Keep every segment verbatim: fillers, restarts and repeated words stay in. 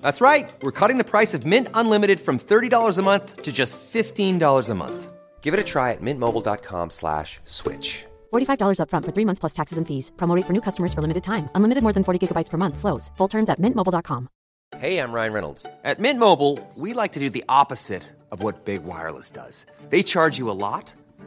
That's right. We're cutting the price of Mint Unlimited from thirty dollars a month to just fifteen dollars a month. Give it a try at mintmobile.com slash switch. forty-five dollars up front for three months plus taxes and fees. Promo rate for new customers for limited time. Unlimited more than forty gigabytes per month slows. Full terms at mint mobile dot com. Hey, I'm Ryan Reynolds. At Mint Mobile, we like to do the opposite of what Big Wireless does. They charge you a lot.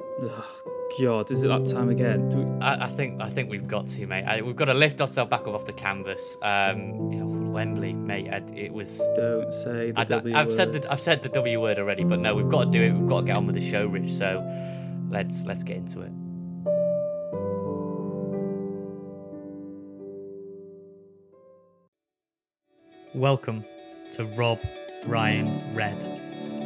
Oh, God, is it that time again? Do we... I, I think I think we've got to, mate. I, we've got to lift ourselves back up off the canvas. Um, you know, Wembley, mate. I, it was. Don't say the I, W I've word. said the I've said the W word already, but no, we've got to do it. We've got to get on with the show, Rich. So let's let's get into it. Welcome to Rob Ryan Red,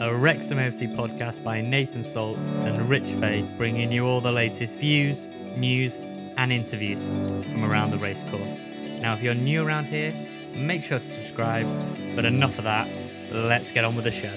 a Wrexham F C podcast by Nathan Salt and Rich Fay, bringing you all the latest views, news and interviews from around the racecourse. Now, if you're new around here, make sure to subscribe, but enough of that, let's get on with the show.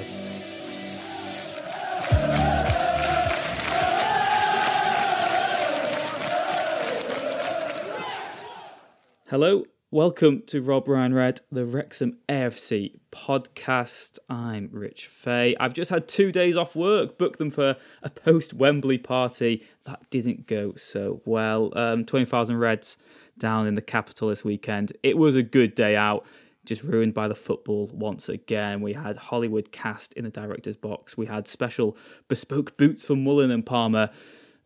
Hello. Welcome to Rob Ryan Red, the Wrexham A F C podcast. I'm Rich Fay. I've just had two days off work, booked them for a post-Wembley party. That didn't go so well. Um, twenty thousand Reds down in the capital this weekend. It was a good day out, just ruined by the football once again. We had Hollywood cast in the director's box. We had special bespoke boots for Mullin and Palmer.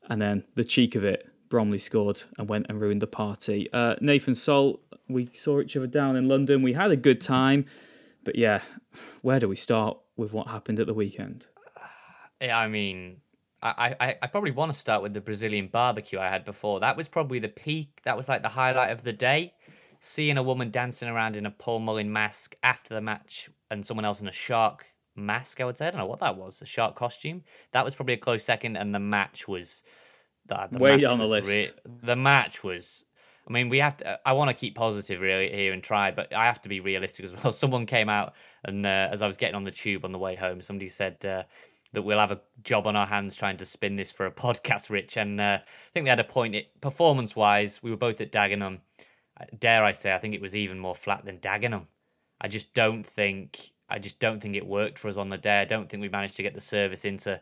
And then the cheek of it, Bromley scored and went and ruined the party. Uh, Nathan Salt, we saw each other down in London. We had a good time. But yeah, where do we start with what happened at the weekend? Yeah, I mean, I, I, I probably want to start with the Brazilian barbecue I had before. That was probably the peak. That was like the highlight of the day. Seeing a woman dancing around in a Paul Mullin mask after the match and someone else in a shark mask, I would say. I don't know what that was, a shark costume. That was probably a close second, and the match was... The, the Way down the list. Re- the match was... I mean, we have to... I want to keep positive really here and try, but I have to be realistic as well. Someone came out and uh, as I was getting on the tube on the way home, somebody said uh, that we'll have a job on our hands trying to spin this for a podcast, Rich. And uh, I think they had a point. It, performance-wise, we were both at Dagenham. Dare I say, I think it was even more flat than Dagenham. I just don't think... I just don't think it worked for us on the day. I don't think we managed to get the service into...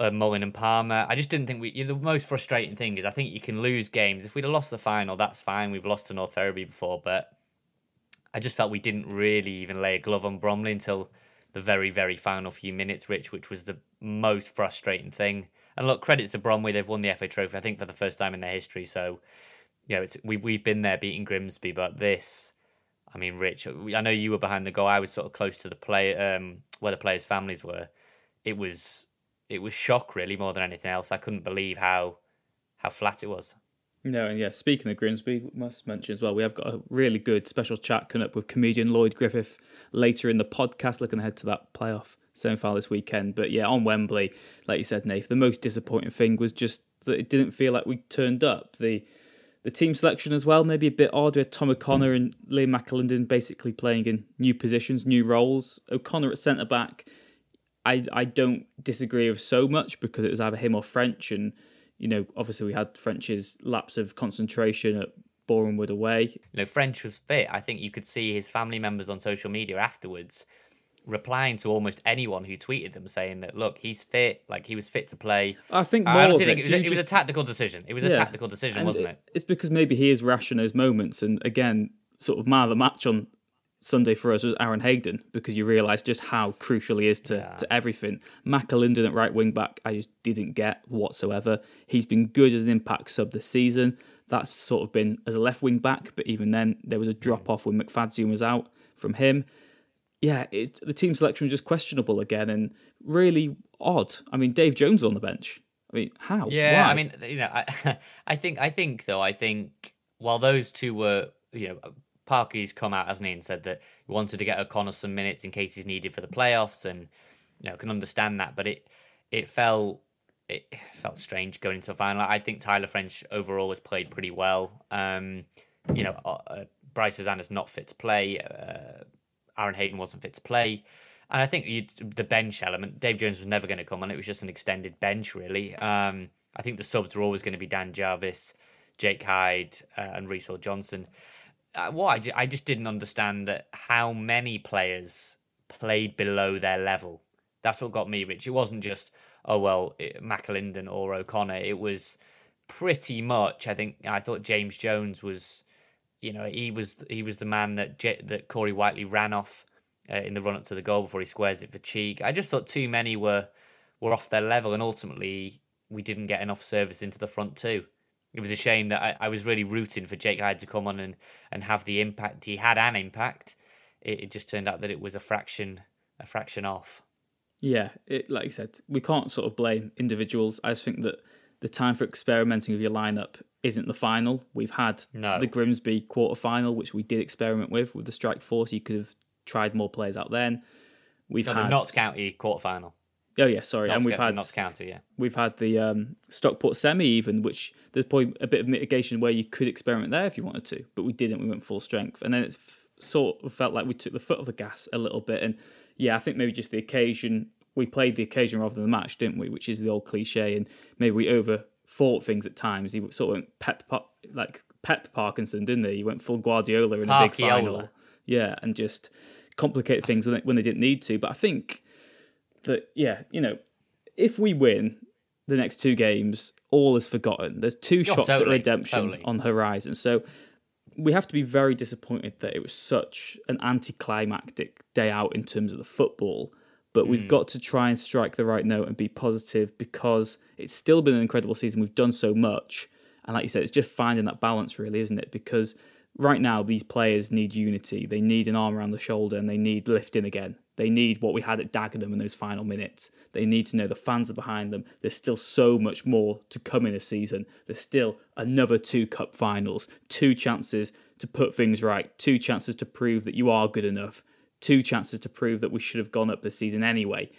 Uh, Mullin and Palmer. I just didn't think we... You know, the most frustrating thing is I think you can lose games. If we'd have lost the final, that's fine. We've lost to North Ferriby before, but I just felt we didn't really even lay a glove on Bromley until the very, very final few minutes, Rich, which was the most frustrating thing. And look, credit to Bromley. They've won the F A Trophy, I think, for the first time in their history. So, you know, it's, we, we've been there beating Grimsby, but this... I mean, Rich, I know you were behind the goal. I was sort of close to the play, um, where the players' families were. It was... It was shock, really, more than anything else. I couldn't believe how how flat it was. No, and yeah, speaking of Grimsby, we must mention as well, we have got a really good special chat coming up with comedian Lloyd Griffith later in the podcast, looking ahead to that playoff semi-final this weekend. But yeah, on Wembley, like you said, Nath, the most disappointing thing was just that it didn't feel like we turned up. The the team selection as well, maybe a bit odd. We had Tom O'Connor mm. and Liam McAlinden basically playing in new positions, new roles. O'Connor at centre-back, I, I don't disagree with so much because it was either him or French, and you know, obviously we had French's lapse of concentration at Boreham Wood away. You know, French was fit. I think you could see his family members on social media afterwards replying to almost anyone who tweeted them saying that look, he's fit, like he was fit to play. I think, more I honestly of it, think it, was, it just... was a tactical decision. It was yeah. a tactical decision, and wasn't it, it? It's because maybe he is rash in those moments, and again, sort of man of the match on Sunday for us was Aaron Hayden, because you realise just how crucial he is to, yeah. to everything. McAlinden at right wing back, I just didn't get whatsoever. He's been good as an impact sub this season. That's sort of been as a left wing back, but even then there was a drop off when McFadzean was out from him. Yeah, it's, the team selection was just questionable again and really odd. I mean, Dave Jones on the bench. I mean, how? Yeah, Why? I mean, you know, I, I think, I think though, I think while those two were, you know, Parky's come out, hasn't he, and said that he wanted to get O'Connor some minutes in case he's needed for the playoffs, and you know, can understand that, but it it felt it felt strange going into a final. I think Tyler French overall has played pretty well. Um, you know, uh, Bryce Hosanna's not fit to play. Uh, Aaron Hayden wasn't fit to play. And I think the bench element, Dave Jones was never going to come on. It was just an extended bench, really. Um, I think the subs were always going to be Dan Jarvis, Jake Hyde, uh, and Reece Johnson. Uh, what I, I just didn't understand that how many players played below their level. That's what got me, Rich. It wasn't just, oh, well, it, McAlinden or O'Connor. It was pretty much, I think, I thought James Jones was, you know, he was he was the man that J- that Corey Whiteley ran off Uh, in the run-up to the goal before he squares it for Cheek. I just thought too many were were off their level, and ultimately we didn't get enough service into the front two. It was a shame that I, I was really rooting for Jake Hyde to come on and, and have the impact. He had an impact. It, it just turned out that it was a fraction a fraction off. Yeah, it, like you said, we can't sort of blame individuals. I just think that the time for experimenting with your lineup isn't the final. We've had no. the Grimsby quarter-final, which we did experiment with, with the strike force. You could have tried more players out then. We've no, had the Notts County quarterfinal. Oh yeah, sorry. Notts and we've had Notts County, yeah. We've had the um, Stockport semi even, which there's probably a bit of mitigation where you could experiment there if you wanted to, but we didn't. We went full strength, and then it sort of felt like we took the foot off the gas a little bit. And yeah, I think maybe just the occasion. We played the occasion rather than the match, didn't we? Which is the old cliche, and maybe we overthought things at times. He sort of went Pep like Pep Parkinson, didn't he? He went full Guardiola in Parkiola. The big final. Yeah, and just complicate things when they didn't need to. But I think that, yeah, you know, if we win the next two games, all is forgotten. There's two oh, shots totally, at redemption totally. on the horizon. So we have to be very disappointed that it was such an anticlimactic day out in terms of the football. But mm. we've got to try and strike the right note and be positive, because it's still been an incredible season. We've done so much. And like you said, it's just finding that balance, really, isn't it? Because right now, these players need unity. They need an arm around the shoulder, and they need lifting again. They need what we had at Dagenham in those final minutes. They need to know the fans are behind them. There's still so much more to come in a season. There's still another two cup finals, two chances to put things right, two chances to prove that you are good enough, two chances to prove that we should have gone up this season anyway.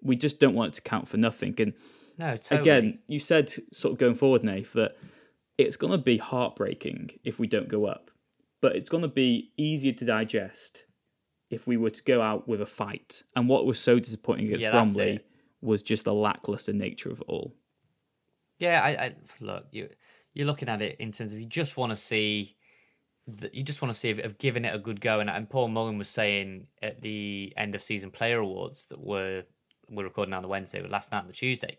We just don't want it to count for nothing. And no, totally. Again, you said sort of going forward, Nath, that it's going to be heartbreaking if we don't go up. But it's going to be easier to digest if we were to go out with a fight. And what was so disappointing against yeah, Bromley was just the lackluster nature of it all. Yeah, I, I look, you, you're looking at it in terms of you just want to see, the, you just want to see if, if giving it a good go. And, and Paul Mullin was saying at the end of season player awards that we're we're recording on the Wednesday, but last night on the Tuesday,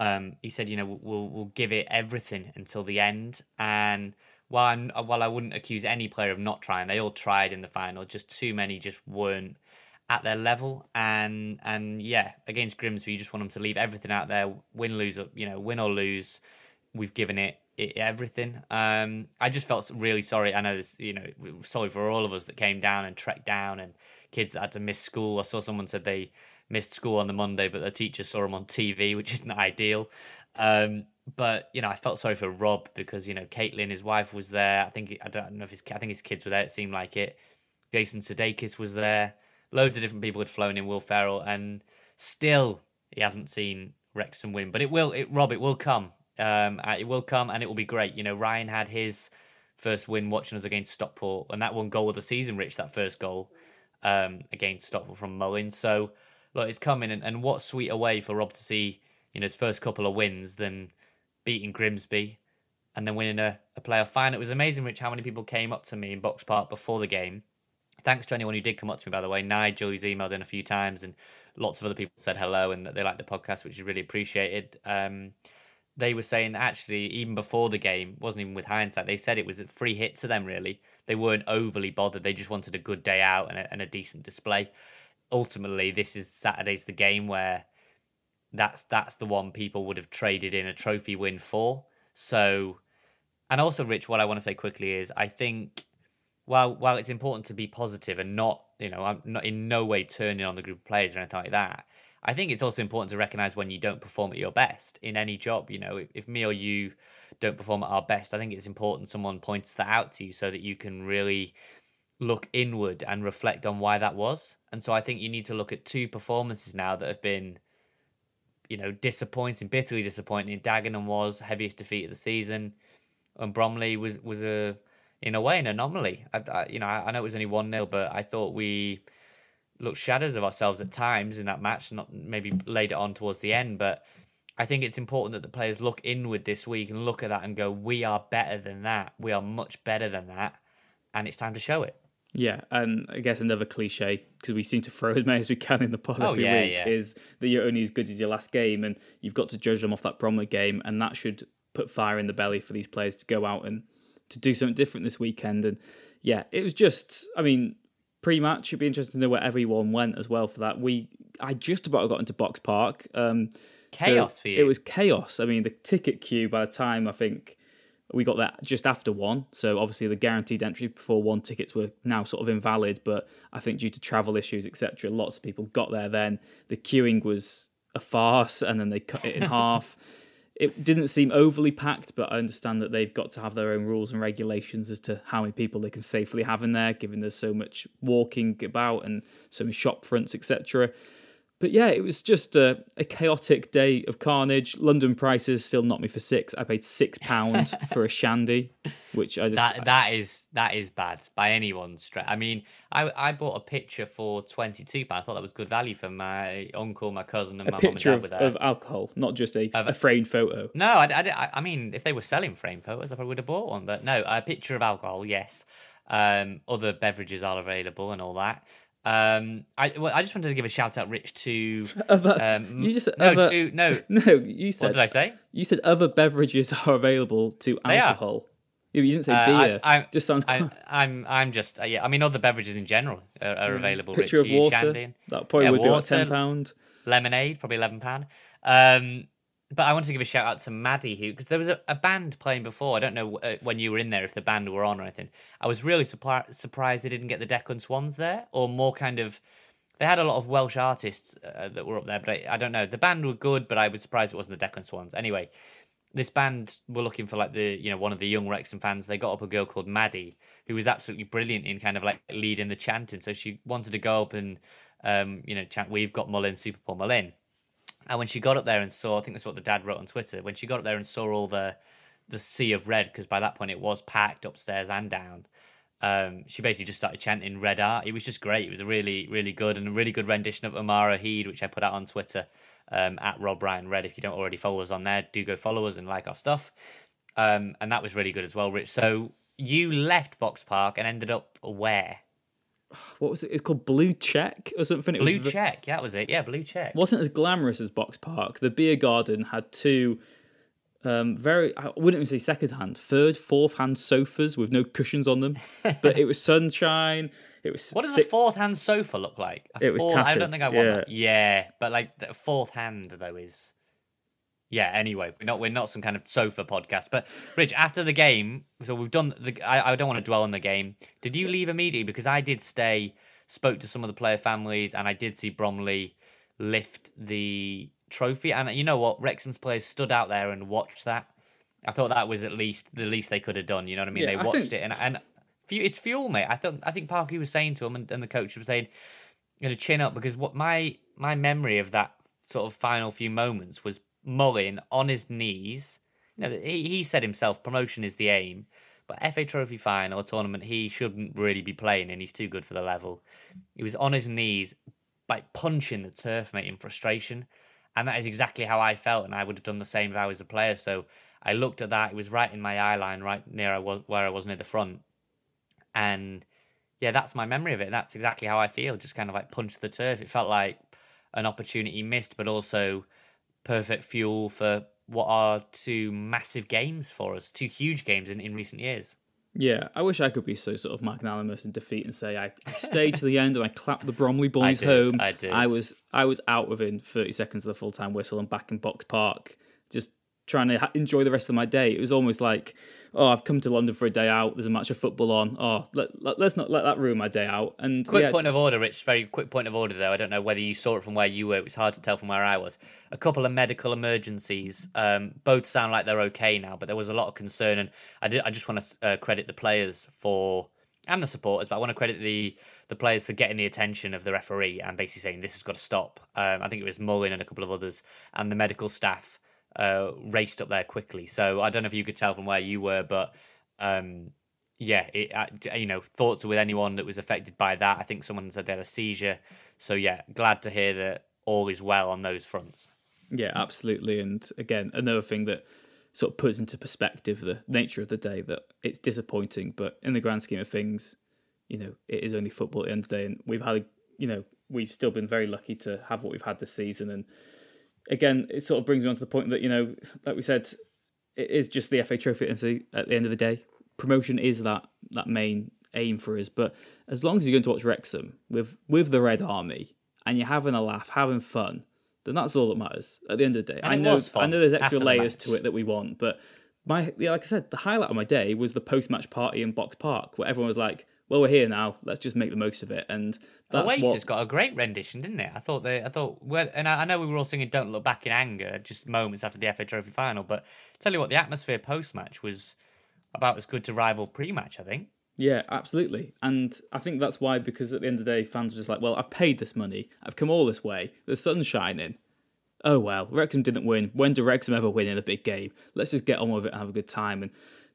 um, he said, you know, we'll we'll give it everything until the end. And While, I'm, while I wouldn't accuse any player of not trying, they all tried in the final. Just too many just weren't at their level. And, and yeah, against Grimsby, you just want them to leave everything out there. Win, lose, you know, win or lose, we've given it, it everything. Um, I just felt really sorry. I know this, you know, sorry for all of us that came down and trekked down, and kids that had to miss school. I saw someone said they missed school on the Monday, but their teacher saw them on T V, which isn't ideal. Um, But, you know, I felt sorry for Rob because, you know, Caitlin, his wife, was there. I think, I don't know if his, I think his kids were there. It seemed like it. Jason Sudeikis was there. Loads of different people had flown in, Will Ferrell. And still, he hasn't seen Wrexham win. But it will, it, Rob, it will come. Um, it will come and it will be great. You know, Ryan had his first win watching us against Stockport. And that one goal of the season, Rich, that first goal um, against Stockport from Mullin. So, look, it's coming. And, and what sweeter way for Rob to see, you know, his first couple of wins than beating Grimsby and then winning a, a playoff final. It was amazing, Rich, how many people came up to me in Box Park before the game. Thanks to anyone who did come up to me, by the way. Nigel, who's emailed in a few times, and lots of other people said hello and that they liked the podcast, which is really appreciated. Um, they were saying that actually, even before the game, wasn't even with hindsight, they said it was a free hit to them, really. They weren't overly bothered. They just wanted a good day out and a, and a decent display. Ultimately, this is Saturday's the game where that's that's the one people would have traded in a trophy win for. So, and also, Rich, what I want to say quickly is I think while while it's important to be positive and not, you know, I'm not in no way turning on the group of players or anything like that, I think it's also important to recognise when you don't perform at your best in any job. You know, if, if me or you don't perform at our best, I think it's important someone points that out to you so that you can really look inward and reflect on why that was. And so I think you need to look at two performances now that have been, you know, disappointing, bitterly disappointing. Dagenham was heaviest defeat of the season, and Bromley was was a in a way an anomaly. I, I, you know, I, I know it was only one nil, but I thought we looked shadows of ourselves at times in that match, not maybe laid it on towards the end. But I think it's important that the players look inward this week and look at that and go, we are better than that. We are much better than that. And it's time to show it. Yeah. And I guess another cliche, because we seem to throw as many as we can in the pod oh, every yeah, week, yeah. is that you're only as good as your last game. And you've got to judge them off that Bromley game. And that should put fire in the belly for these players to go out and to do something different this weekend. And yeah, it was just, I mean, pre-match, it'd be interesting to know where everyone went as well for that. We, I just about got into Box Park. Um, chaos so for you. It was chaos. I mean, the ticket queue by the time, I think, we got there just after one. So obviously the guaranteed entry before one tickets were now sort of invalid. But I think due to travel issues, et cetera, lots of people got there then. The queuing was a farce and then they cut it in half. It didn't seem overly packed, but I understand that they've got to have their own rules and regulations as to how many people they can safely have in there, given there's so much walking about and so many shop fronts, et cetera. But yeah, it was just a, a chaotic day of carnage. London prices still knocked me for six. I paid six pounds for a shandy, which I just that that is that is bad by anyone's stretch. I mean, I I bought a pitcher for twenty two pounds. I thought that was good value for my uncle, my cousin, and a my mum and dad. Of, were there. Of alcohol, not just a, of, a framed photo. No, I, I, I mean, if they were selling framed photos, I probably would have bought one. But no, a pitcher of alcohol, yes. Um, other beverages are available and all that. Um, I well, I just wanted to give a shout out, Rich, to other, um, you just no other, to, no no you said what did I say? You said other beverages are available to they alcohol. Are. You didn't say uh, beer. I, I, just sounds. I, I'm I'm just uh, yeah. I mean, other beverages in general are, are available. Picture Rich. of water. Shandy. That probably yeah, would water, be like ten pound. Lemonade, probably eleven pound. Um, but I wanted to give a shout out to Maddie, who because there was a, a band playing before. I don't know uh, when you were in there if the band were on or anything. I was really surpri- surprised they didn't get the Declan Swans there, or more kind of. They had a lot of Welsh artists uh, that were up there, but I, I don't know. The band were good, but I was surprised it wasn't the Declan Swans. Anyway, this band were looking for like the you know one of the young Wrexham fans. They got up a girl called Maddie, who was absolutely brilliant in kind of like leading the chanting. So she wanted to go up and um, you know chant, "We've got Mullin, Super Paul Mullin." And when she got up there and saw, I think that's what the dad wrote on Twitter, when she got up there and saw all the the sea of red, because by that point it was packed upstairs and down, um, she basically just started chanting Red Art. It was just great. It was really, really good, and a really good rendition of Amara Heed, which I put out on Twitter, um, at Rob Ryan Red. If you don't already follow us on there, do go follow us and like our stuff. Um, and that was really good as well, Rich. So you left Box Park and ended up where? What was it? It's called Blue Check or something. It Blue was... Check, that was it. Yeah, Blue Check. Wasn't as glamorous as Box Park. The beer garden had two um, very, I wouldn't even say second-hand, third, fourth-hand sofas with no cushions on them. But it was sunshine. It was. What does six... a fourth-hand sofa look like? A it was fourth... tattered. I don't think I want yeah. that. Yeah, but like the fourth-hand though is. Yeah. Anyway, we're not we're not some kind of sofa podcast. But Rich, after the game, so we've done the. I, I don't want to dwell on the game. Did you leave immediately? Because I did stay, spoke to some of the player families, and I did see Bromley lift the trophy. And you know what, Wrexham's players stood out there and watched that. I thought that was at least the least they could have done. You know what I mean? Yeah, they watched think... it, and and it's fuel, mate. I thought I think Parky was saying to him, and, and the coach was saying, "Going to chin up," because what my my memory of that sort of final few moments was. Mullin on his knees. You know, he, he said himself, promotion is the aim, but F A Trophy final tournament, he shouldn't really be playing in. He's too good for the level. He was on his knees, like punching the turf, mate, in frustration. And that is exactly how I felt, and I would have done the same if I was a player. So I looked at that. It was right in my eye line, right near where I was near the front. And yeah, that's my memory of it. That's exactly how I feel, just kind of like punch the turf. It felt like an opportunity missed, but also perfect fuel for what are two massive games for us, two huge games in, in recent years. Yeah, I wish I could be so sort of magnanimous in defeat and say I, I stayed to the end and I clapped the Bromley boys I did, home. I did. I was I was out within thirty seconds of the full-time whistle and back in Box Park, just trying to ha- enjoy the rest of my day. It was almost like, oh, I've come to London for a day out. There's a match of football on. Oh, let, let, let's not let that ruin my day out. And quick yeah, point of order, Rich. Very quick point of order, though. I don't know whether you saw it from where you were. It was hard to tell from where I was. A couple of medical emergencies. Um, both sound like they're okay now, but there was a lot of concern. And I, did, I just want to uh, credit the players for, and the supporters, but I want to credit the the players for getting the attention of the referee and basically saying this has got to stop. Um, I think it was Mullin and a couple of others, and the medical staff Uh, raced up there quickly. So I don't know if you could tell from where you were, but um, yeah, it, uh, you know, thoughts with anyone that was affected by that. I think someone said they had a seizure. So yeah, glad to hear that all is well on those fronts. Yeah, absolutely. And again, another thing that sort of puts into perspective the nature of the day, that it's disappointing, but in the grand scheme of things, you know, it is only football at the end of the day. And we've had, you know, we've still been very lucky to have what we've had this season. And again, it sort of brings me on to the point that, you know, like we said, it is just the F A Trophy at the end of the day. Promotion is that that main aim for us. But as long as you're going to watch Wrexham with, with the Red Army and you're having a laugh, having fun, then that's all that matters at the end of the day. And I know I know there's extra layers to it that we want, but my yeah, like I said, the highlight of my day was the post-match party in Box Park where everyone was like, well, we're here now. Let's just make the most of it. And that's Oasis what... got a great rendition, didn't it? I thought they, I thought, well, and I, I know we were all singing "Don't Look Back" in anger just moments after the F A Trophy final. But I tell you what, the atmosphere post match was about as good to rival pre match, I think. Yeah, absolutely. And I think that's why, because at the end of the day, fans were just like, "Well, I've paid this money. I've come all this way. The sun's shining. Oh well, Wrexham didn't win. When do Wrexham ever win in a big game? Let's just get on with it and have a good time." And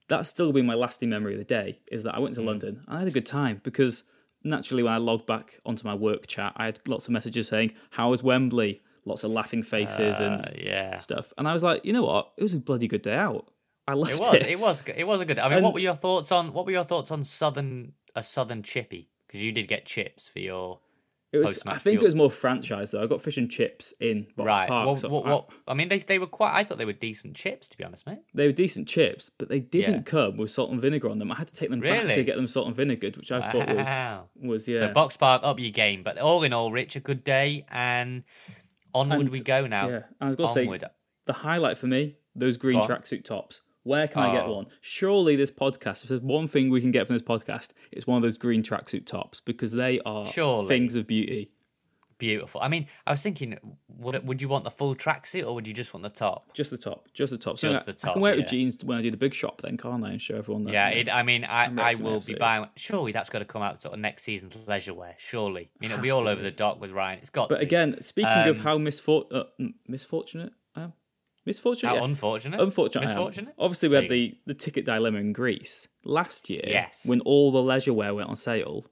that's still been my lasting memory of the day, is that I went to London and I had a good time, because naturally when I logged back onto my work chat, I had lots of messages saying, how was Wembley? Lots of laughing faces uh, and yeah. stuff. And I was like, you know what? It was a bloody good day out. I loved it. Was, it. it was. It was a good day. I mean, and what were your thoughts on, what were your thoughts on Southern, a Southern chippy? Because you did get chips for your... It was, I think fuel. It was more franchise, though. I got fish and chips in Box right. Park. Well, so well, I, well, I mean, they they were quite... I thought they were decent chips, to be honest, mate. They were decent chips, but they didn't yeah. come with salt and vinegar on them. I had to take them really? back to get them salt and vinegar, which I wow. thought was, was... yeah. So Box Park, up your game. But all in all, Rich, a good day, and onward and, we go now. Yeah, I was going to say, the highlight for me, those green oh. tracksuit tops. Where can oh. I get one? Surely this podcast, if there's one thing we can get from this podcast, it's one of those green tracksuit tops, because they are Surely. things of beauty. Beautiful. I mean, I was thinking, would would you want the full tracksuit or would you just want the top? Just the top. Just the top. Just so the I, top. I can wear it yeah. with jeans when I do the big shop then, can't I? And show everyone that. Yeah, it, I mean, I, I will be buying... Surely that's got to come out sort of next season's leisure wear. Surely. I mean, it'll be all over the dock with Ryan. It's got but to. But again, speaking um, of how misfor- uh, misfortunate I am, Misfortunate. How yeah. unfortunate. Unfortunate. Misfortunate. Obviously, we had the, the ticket dilemma in Greece last year. Yes. When all the leisure wear went on sale,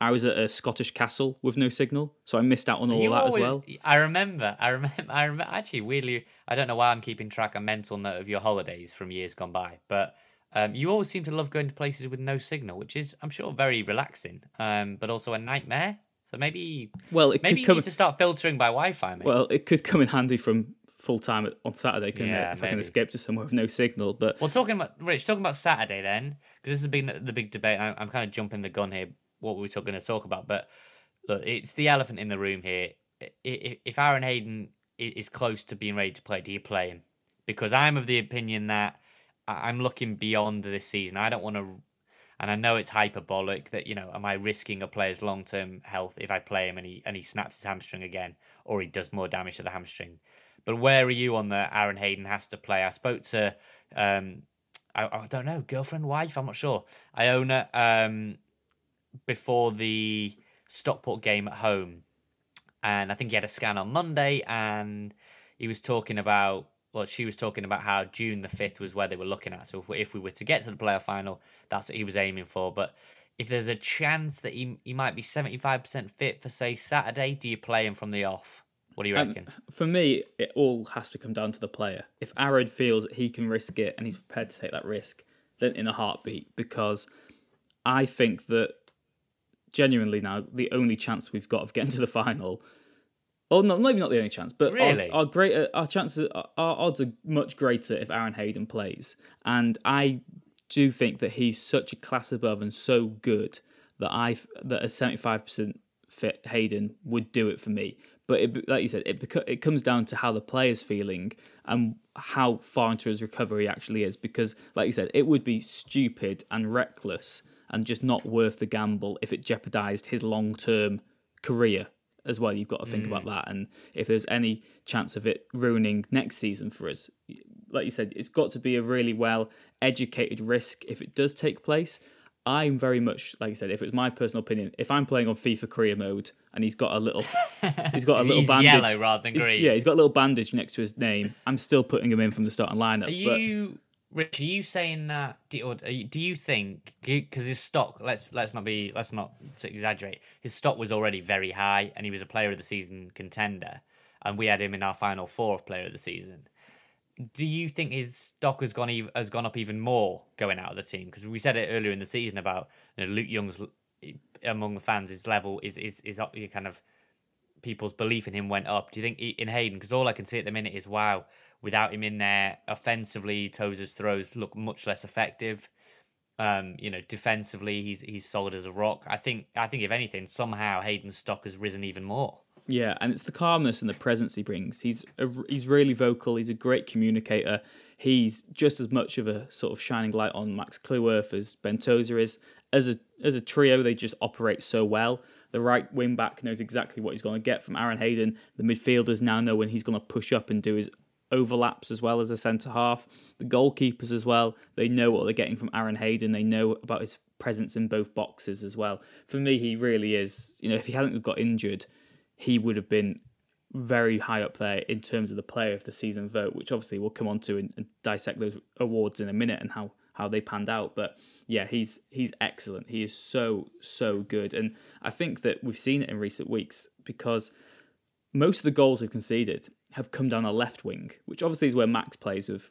I was at a Scottish castle with no signal, so I missed out on all you of that always, as well. I remember. I remember. I remember. Actually, weirdly, I don't know why I'm keeping track, a mental note of your holidays from years gone by, but um, you always seem to love going to places with no signal, which is, I'm sure, very relaxing, um, but also a nightmare. So maybe. Well, it maybe could you come... need to start filtering by Wi-Fi. Maybe. Well, it could come in handy from full-time on Saturday, couldn't yeah, it? If maybe. I can escape to somewhere with no signal. But well, talking about, Rich, talking about Saturday then, because this has been the big debate. I'm, I'm kind of jumping the gun here, what we're going to talk about, but look, it's the elephant in the room here. If Aaron Hayden is close to being ready to play, do you play him? Because I'm of the opinion that I'm looking beyond this season. I don't want to, and I know it's hyperbolic, that, you know, am I risking a player's long-term health if I play him and he, and he snaps his hamstring again, or he does more damage to the hamstring? But where are you on the Aaron Hayden has to play? I spoke to, um, I, I don't know, girlfriend, wife, I'm not sure, Iona, um, before the Stockport game at home. And I think he had a scan on Monday, and he was talking about, well, she was talking about how June the fifth was where they were looking at. So if we, if we were to get to the playoff final, that's what he was aiming for. But if there's a chance that he, he might be seventy-five percent fit for, say, Saturday, do you play him from the off? What do you reckon? Um, for me, it all has to come down to the player. If Aaron feels that he can risk it and he's prepared to take that risk, then in a heartbeat, because I think that genuinely now the only chance we've got of getting to the final Well, no, maybe not the only chance, but really? our, our greater our chances, our odds are much greater if Aaron Hayden plays. And I do think that he's such a class above and so good that I that a seventy-five percent fit Hayden would do it for me. But it, like you said, it it comes down to how the player's feeling and how far into his recovery actually is. Because, like you said, it would be stupid and reckless and just not worth the gamble if it jeopardised his long-term career as well. You've got to think mm. about that. And if there's any chance of it ruining next season for us, like you said, it's got to be a really well-educated risk if it does take place. I'm very much, like I said, if it's my personal opinion, if I'm playing on FIFA career mode and he's got a little, he's got a little he's bandage. Yellow rather than green. He's, yeah, he's got a little bandage next to his name. I'm still putting him in from the starting lineup. Are you, but... Rich? Are you saying that? Do you, or do you think because his stock? Let's let's not be let's not exaggerate. His stock was already very high, and he was a player of the season contender, and we had him in our final four of player of the season. Do you think his stock has gone even, has gone up even more going out of the team? Because we said it earlier in the season about, you know, Luke Young's among the fans, his level is is is up, kind of people's belief in him went up. Do you think he, in Hayden? Because all I can see at the minute is wow. Without him in there, offensively, Tozer's throws look much less effective. Um, you know, defensively, he's he's solid as a rock. I think I think if anything, somehow Hayden's stock has risen even more. Yeah, and it's the calmness and the presence he brings. He's a, he's really vocal. He's a great communicator. He's just as much of a sort of shining light on Max Cleworth as Ben Tozer is. As a as a trio, they just operate so well. The right wing back knows exactly what he's going to get from Aaron Hayden. The midfielders now know when he's going to push up and do his overlaps as well as a centre half. The goalkeepers as well. They know what they're getting from Aaron Hayden. They know about his presence in both boxes as well. For me, he really is. You know, if he hadn't got injured, he would have been very high up there in terms of the player of the season vote, which obviously we'll come on to and, and dissect those awards in a minute and how, how they panned out. But yeah, he's he's excellent. He is so, so good. And I think that we've seen it in recent weeks because most of the goals we've conceded have come down the left wing, which obviously is where Max plays with,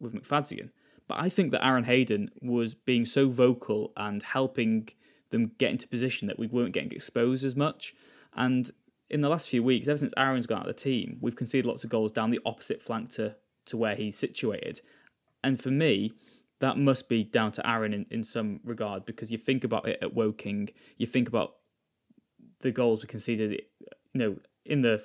with McFadzian. But I think that Aaron Hayden was being so vocal and helping them get into position that we weren't getting exposed as much. And in the last few weeks, ever since Aaron's gone out of the team, we've conceded lots of goals down the opposite flank to, to where he's situated. And for me, that must be down to Aaron in, in some regard, because you think about it at Woking, you think about the goals we conceded, you know, in the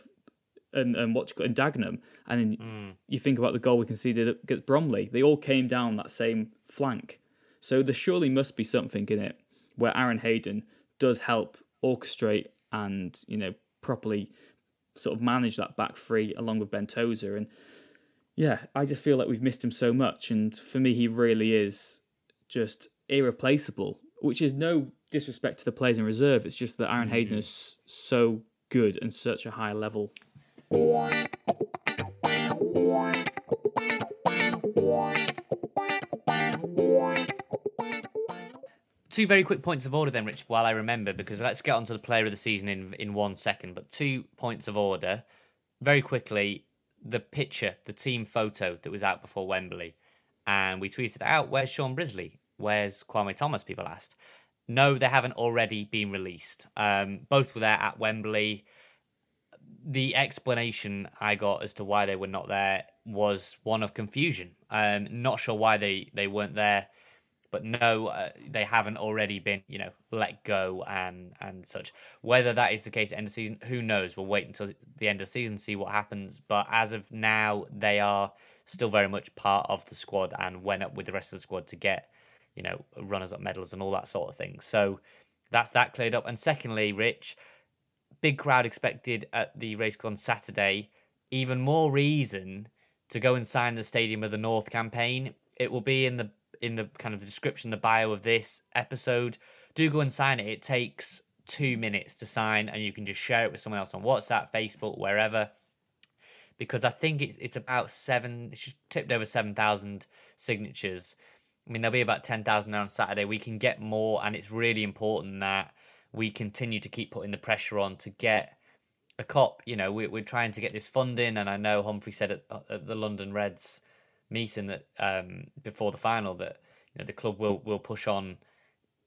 and, and what in Dagenham, and then mm. you think about the goal we conceded against Bromley. They all came down that same flank. So there surely must be something in it where Aaron Hayden does help orchestrate and, you know, properly sort of manage that back three along with Ben Tozer. And yeah, I just feel like we've missed him so much. And for me, he really is just irreplaceable, which is no disrespect to the players in reserve. It's just that Aaron Hayden is so good and such a high level. Two very quick points of order then, Rich, while I remember, because let's get on to the player of the season in, in one second. But two points of order. Very quickly, the picture, the team photo that was out before Wembley. And we tweeted out, where's Sean Brisley? Where's Kwame Thomas, people asked. No, they haven't already been released. Um, both were there at Wembley. The explanation I got as to why they were not there was one of confusion. Um, not sure why they, they weren't there. But no, uh, they haven't already been, you know, let go and, and such. Whether that is the case at the end of the season, who knows? We'll wait until the end of the season, see what happens. But as of now, they are still very much part of the squad and went up with the rest of the squad to get, you know, runners-up medals and all that sort of thing. So that's that cleared up. And secondly, Rich, big crowd expected at the race on Saturday. Even more reason to go and sign the Stadium of the North campaign. It will be in the in the kind of the description, the bio of this episode. Do go and sign it. It takes two minutes to sign, and you can just share it with someone else on WhatsApp, Facebook, wherever, because I think it's, it's about seven, it's tipped over seven thousand signatures. I mean, there'll be about ten thousand on Saturday. We can get more, and it's really important that we continue to keep putting the pressure on to get a cop. You know, we're, we're trying to get this funding, and I know Humphrey said at, at the London Reds meeting that um before the final that, you know, the club will will push on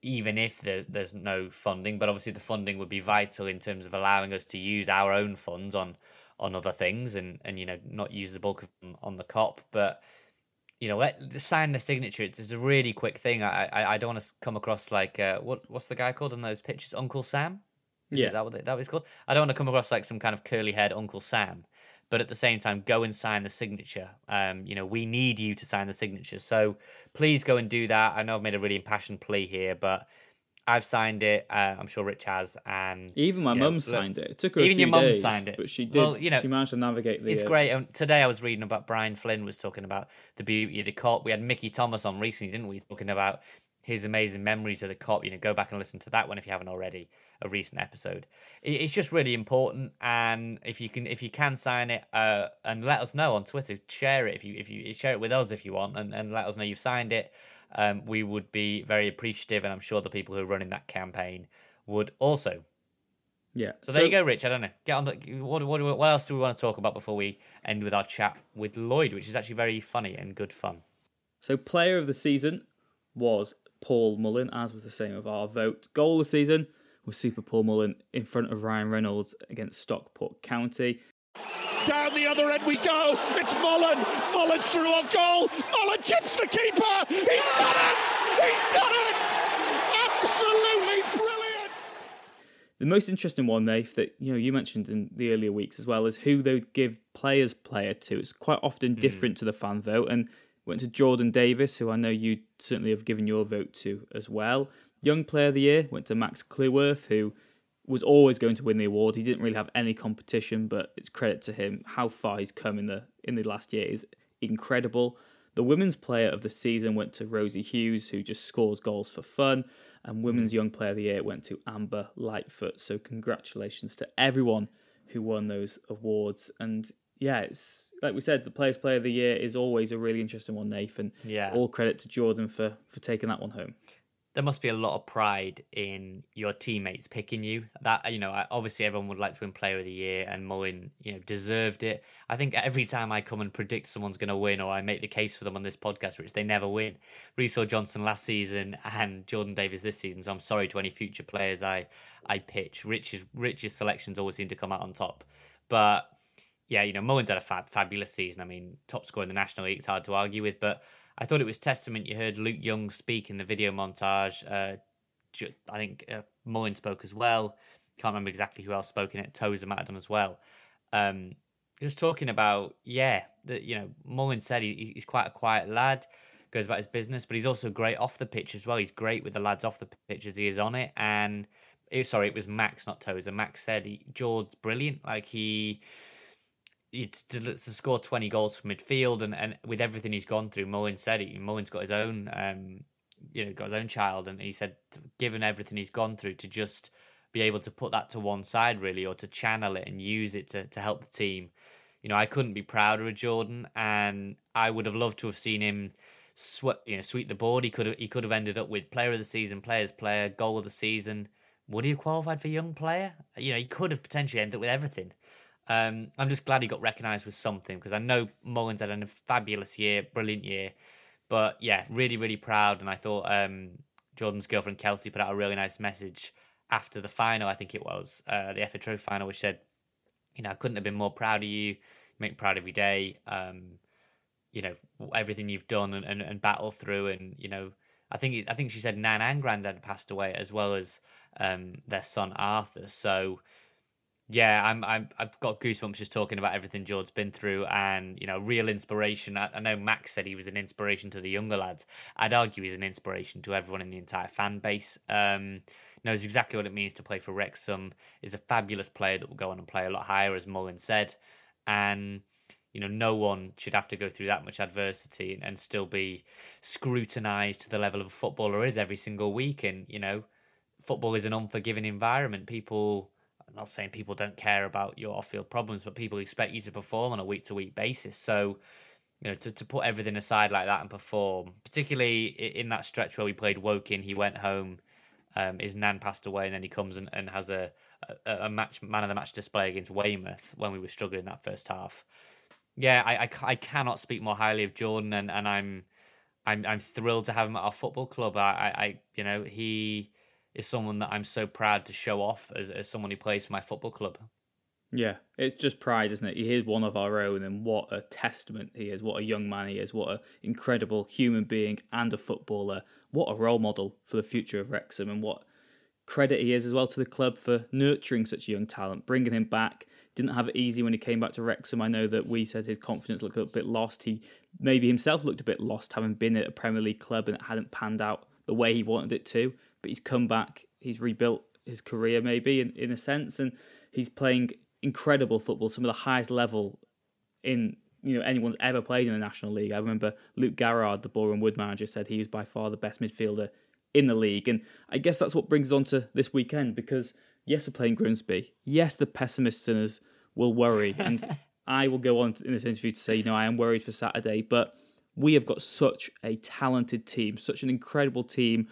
even if there, there's no funding. But obviously the funding would be vital in terms of allowing us to use our own funds on on other things and, and you know, not use the bulk of them on the COP. But, you know, let, just sign the signature. It's, it's a really quick thing. I I, I don't want to come across like, uh, what what's the guy called on those pictures? Uncle Sam? Is yeah. That what that was called? I don't want to come across like some kind of curly haired Uncle Sam. But at the same time, go and sign the signature. Um, you know, we need you to sign the signature. So please go and do that. I know I've made a really impassioned plea here, but I've signed it. Uh, I'm sure Rich has. And even my mum signed it. It took her a few days. Even your mum signed it. But she did. Well, you know, she managed to navigate the... It's great. Um, today I was reading about Brian Flynn was talking about the beauty of the COP. We had Mickey Thomas on recently, didn't we? Talking about his amazing memories of the COP. You know, go back and listen to that one if you haven't already. A recent episode. It's just really important, and if you can, if you can sign it, uh, and let us know on Twitter. Share it if you if you share it with us if you want, and, and let us know you've signed it. Um, we would be very appreciative, and I'm sure the people who are running that campaign would also. Yeah. So, so there you go, Rich. I don't know. Get on. What what what else do we want to talk about before we end with our chat with Lloyd, which is actually very funny and good fun. So player of the season was Paul Mullin, as was the same of our vote. Goal of the season was Super Paul Mullin in front of Ryan Reynolds against Stockport County. Down the other end we go. It's Mullin. Mullin's through on goal. Mullin chips the keeper. He's done it. He's done it. Absolutely brilliant. The most interesting one, Nath, that you know you mentioned in the earlier weeks as well, is who they would give players player to. It's quite often mm. different to the fan vote, and went to Jordan Davis, who I know you certainly have given your vote to as well. Young Player of the Year went to Max Cleworth, who was always going to win the award. He didn't really have any competition, but it's credit to him. How far he's come in the in the last year is incredible. The Women's Player of the Season went to Rosie Hughes, who just scores goals for fun. And Women's mm. Young Player of the Year went to Amber Lightfoot. So congratulations to everyone who won those awards. And yeah, it's like we said, the Players' Player of the Year is always a really interesting one, Nathan. Yeah. All credit to Jordan for for taking that one home. There must be a lot of pride in your teammates picking you. That, you know, obviously everyone would like to win Player of the Year, and Mullin, you know, deserved it. I think every time I come and predict someone's going to win, or I make the case for them on this podcast, which they never win. Resaw Johnson last season and Jordan Davis this season. So I'm sorry to any future players I I pitch. Rich's Rich's selections always seem to come out on top, but yeah, you know, Mullin's had a fab, fabulous season. I mean, top scorer in the National League, it's hard to argue with, but I thought it was testament. You heard Luke Young speak in the video montage. Uh, I think uh, Mullin spoke as well. Can't remember exactly who else spoke in it. Tozer might have done as well. Um, he was talking about, yeah, that, you know, Mullin said he, he's quite a quiet lad, goes about his business, but he's also great off the pitch as well. He's great with the lads off the pitch as he is on it. And it, sorry, it was Max, not Tozer. Max said he, George's brilliant. Like he... It's to score twenty goals from midfield, and, and with everything he's gone through, Mullin said it. Mullin's got his own, um, you know, got his own child, and he said, given everything he's gone through, to just be able to put that to one side, really, or to channel it and use it to to help the team. You know, I couldn't be prouder of Jordan, and I would have loved to have seen him sweep, you know, sweep the board. He could have, he could have ended up with Player of the Season, Players' Player, Goal of the Season. Would he have qualified for Young Player? You know, he could have potentially ended up with everything. Um, I'm just glad he got recognised with something, because I know Mullin's had a fabulous year, brilliant year, but yeah, really, really proud. And I thought um, Jordan's girlfriend Kelsey put out a really nice message after the final, I think it was, uh, the F A Trophy final, which said, you know, I couldn't have been more proud of you, you make me proud every day, um, you know, everything you've done and, and, and battled through. And, you know, I think I think she said Nan and Grandad passed away, as well as um, their son Arthur, so... Yeah, I'm, I'm, I've got goosebumps just talking about everything George's been through, and, you know, real inspiration. I, I know Max said he was an inspiration to the younger lads. I'd argue he's an inspiration to everyone in the entire fan base. Um, knows exactly what it means to play for Wrexham. Is a fabulous player that will go on and play a lot higher, as Mullin said. And, you know, no one should have to go through that much adversity and, and still be scrutinised to the level of a footballer is every single week. And, you know, football is an unforgiving environment. People... I'm not saying people don't care about your off-field problems, but people expect you to perform on a week-to-week basis. So, you know, to, to put everything aside like that and perform, particularly in that stretch where we played Woking, he went home, um, his nan passed away, and then he comes and, and has a, a, a match man of the match display against Weymouth when we were struggling that first half. Yeah, I, I, I cannot speak more highly of Jordan, and, and I'm I'm I'm thrilled to have him at our football club. I, I, I you know, he is someone that I'm so proud to show off as, as someone who plays for my football club. Yeah, it's just pride, isn't it? He is one of our own, and what a testament he is, what a young man he is, what an incredible human being and a footballer, what a role model for the future of Wrexham, and what credit he is as well to the club for nurturing such young talent, bringing him back. Didn't have it easy when he came back to Wrexham. I know that we said his confidence looked a bit lost. He maybe himself looked a bit lost, having been at a Premier League club and it hadn't panned out the way he wanted it to, but he's come back, he's rebuilt his career maybe in, in a sense, and he's playing incredible football, some of the highest level in you know anyone's ever played in the National League. I remember Luke Garrard, the Boreham Wood manager, said he was by far the best midfielder in the league, and I guess that's what brings us on to this weekend, because yes, we're playing Grimsby, yes, the pessimists in us will worry, and I will go on in this interview to say, you know, I am worried for Saturday, but we have got such a talented team, such an incredible team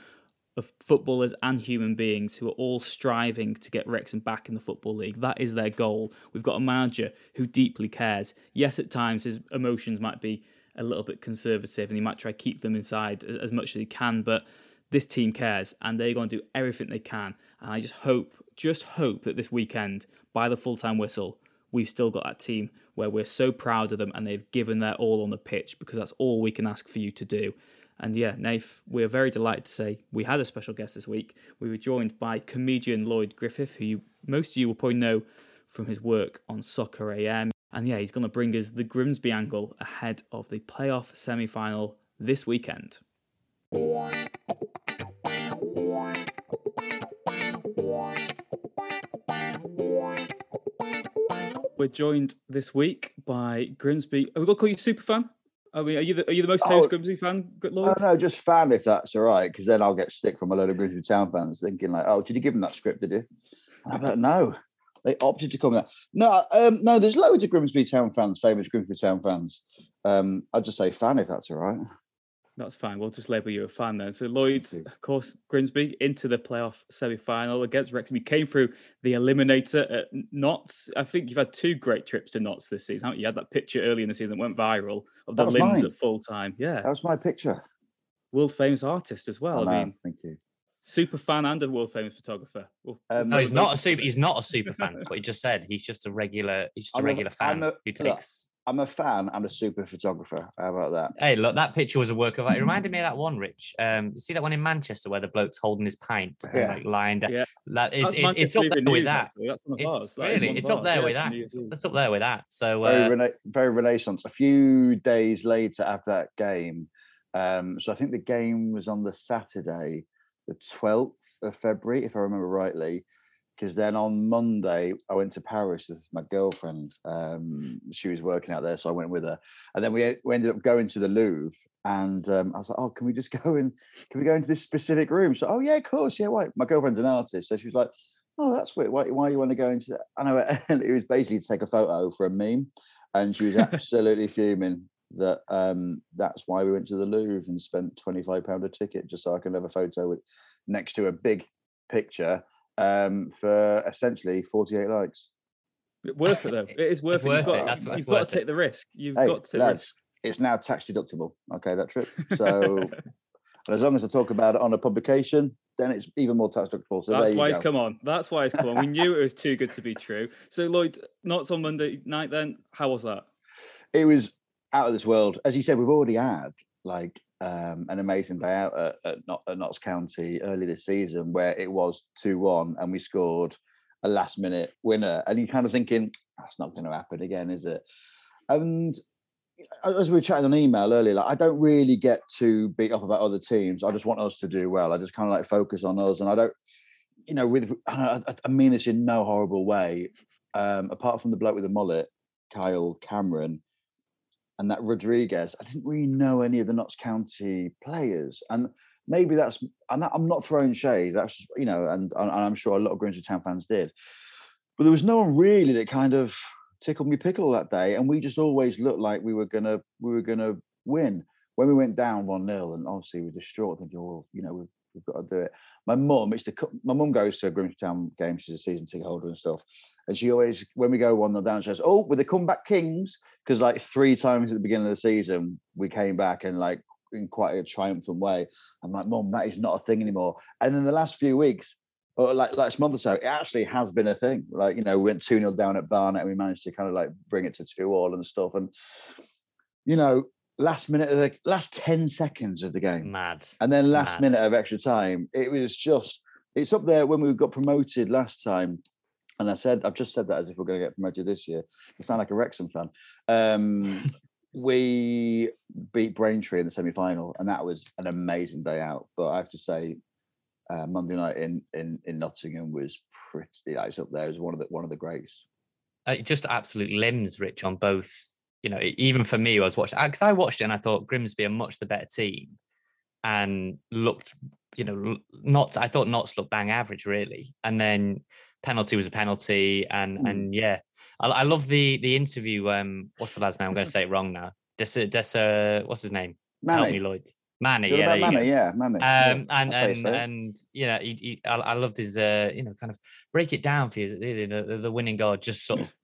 of footballers and human beings who are all striving to get Wrexham back in the Football League. That is their goal. We've got a manager who deeply cares. Yes, at times his emotions might be a little bit conservative and he might try to keep them inside as much as he can, but this team cares and they're going to do everything they can. And I just hope, just hope that this weekend, by the full-time whistle, we've still got that team where we're so proud of them and they've given their all on the pitch, because that's all we can ask for you to do. And yeah, Nath, we're very delighted to say we had a special guest this week. We were joined by comedian Lloyd Griffith, who you, most of you will probably know from his work on Soccer A M. And yeah, he's going to bring us the Grimsby angle ahead of the playoff semi-final this weekend. We're joined this week by Grimsby. Are we going to call you Superfan? I mean, are you the, are you the most famous oh, Grimsby fan, Lloyd? Oh, no, just fan, if that's all right, because then I'll get stick from a load of Grimsby Town fans thinking like, oh, did you give them that script, did you? And I'm like, no, they opted to come there. No, um, no, there's loads of Grimsby Town fans, famous Grimsby Town fans. Um, I'd just say fan, if that's all right. That's fine. We'll just label you a fan then. So Lloyd, of course, Grimsby into the playoff semi-final against Wrexham. You came through the eliminator at Notts. I think you've had two great trips to Notts this season, haven't you? You had that picture early in the season that went viral of the limbs mine. At full time. Yeah, that was my picture. World famous artist as well. Oh, I mean, man, thank you. Super fan and a world famous photographer. Well, um, no, he's not a super. He's not a super fan. That's what he just said. He's just a regular. He's just I'm a regular a, fan a, who takes. Look, I'm a fan and a super photographer. How about that? Hey, look, that picture was a work of art. It reminded me of that one, Rich. Um, you see that one in Manchester where the bloke's holding his pint, yeah. like lined up. Yeah. Like, it's, it, it's up there with that. That's one of ours. Really, it's up there with that. That's up there with that. So uh, very, rena- very Renaissance. A few days later after that game, um, so I think the game was on the Saturday, the twelfth of February, if I remember rightly. Because then on Monday, I went to Paris with my girlfriend. Um, she was working out there, so I went with her. And then we, we ended up going to the Louvre. And um, I was like, oh, can we just go and can we go into this specific room? So, oh, yeah, of course. Yeah, why? My girlfriend's an artist. So she was like, oh, that's weird. Why, why you want to go into that? And I went, and it was basically to take a photo for a meme. And she was absolutely fuming that um, that's why we went to the Louvre and spent twenty-five pounds a ticket just so I could have a photo with next to a big picture. Um, for essentially forty-eight likes. Worth it though. It is worth it's it. Worth you've it. Got, that's, that's you've worth got to it. Take the risk. You've hey, got to take risk. It's now tax deductible. Okay, that trip. So, and as long as I talk about it on a publication, then it's even more tax deductible. So that's there you why go. It's come on. That's why it's come on. We knew it was too good to be true. So Lloyd, Notts on Monday night. Then how was that? It was out of this world. As you said, we've already had like. Um, an amazing day out at, at, Not, at Notts County early this season where it was two one and we scored a last minute winner, and you're kind of thinking that's not going to happen again, is it? And as we were chatting on email earlier, like I don't really get too beat up about other teams. I just want us to do well. I just kind of like focus on us, and I don't, you know, with I mean this in no horrible way. Um, apart from the bloke with the mullet, Kyle Cameron. And that Rodriguez, I didn't really know any of the Notts County players. And maybe that's, and that, I'm not throwing shade, that's, just, you know, and, and I'm sure a lot of Grimsby Town fans did. But there was no one really that kind of tickled me pickle that day. And we just always looked like we were going to we were gonna win. When we went down one nil, and obviously we were distraught, thinking, well, you know, we've, we've got to do it. My mum, it's the, my mum goes to a Grimsby Town game, she's a season ticket holder and stuff. And she always, when we go one nil down, she says, "Oh, we're the comeback kings," because like three times at the beginning of the season, we came back and like in quite a triumphant way. I'm like, Mum, that is not a thing anymore. And then the last few weeks, or like last month or so, it actually has been a thing. Like, you know, we went two nil down at Barnet and we managed to kind of like bring it to two all and stuff. And, you know, last minute of the last ten seconds of the game. Mad. And then last Mad. minute of extra time. It was just, it's up there when we got promoted last time. And I said, I've just said that as if we're going to get promoted this year. I sound like a Wrexham fan. Um, we beat Braintree in the semi-final, and that was an amazing day out. But I have to say, uh, Monday night in, in in Nottingham was pretty, like, it's up there. It was one of the one of the greats. Uh, just absolute limbs, Rich, on both. You know, even for me, I was watching because I watched it and I thought Grimsby are much the better team, and looked, you know, Notts. I thought Notts looked bang average really, and then. Penalty was a penalty, and mm. and yeah, I, I love the the interview. Um, what's the lad's name? I'm going to say it wrong now. Dessa, Dessa, what's his name? Manny. Help me, Lloyd. Manny, You're yeah, Manny, yeah, Manny. Um, yeah, and and so. and you know, he, he, I, I loved his uh, you know, kind of break it down for you. The, the, the winning guard just sort of,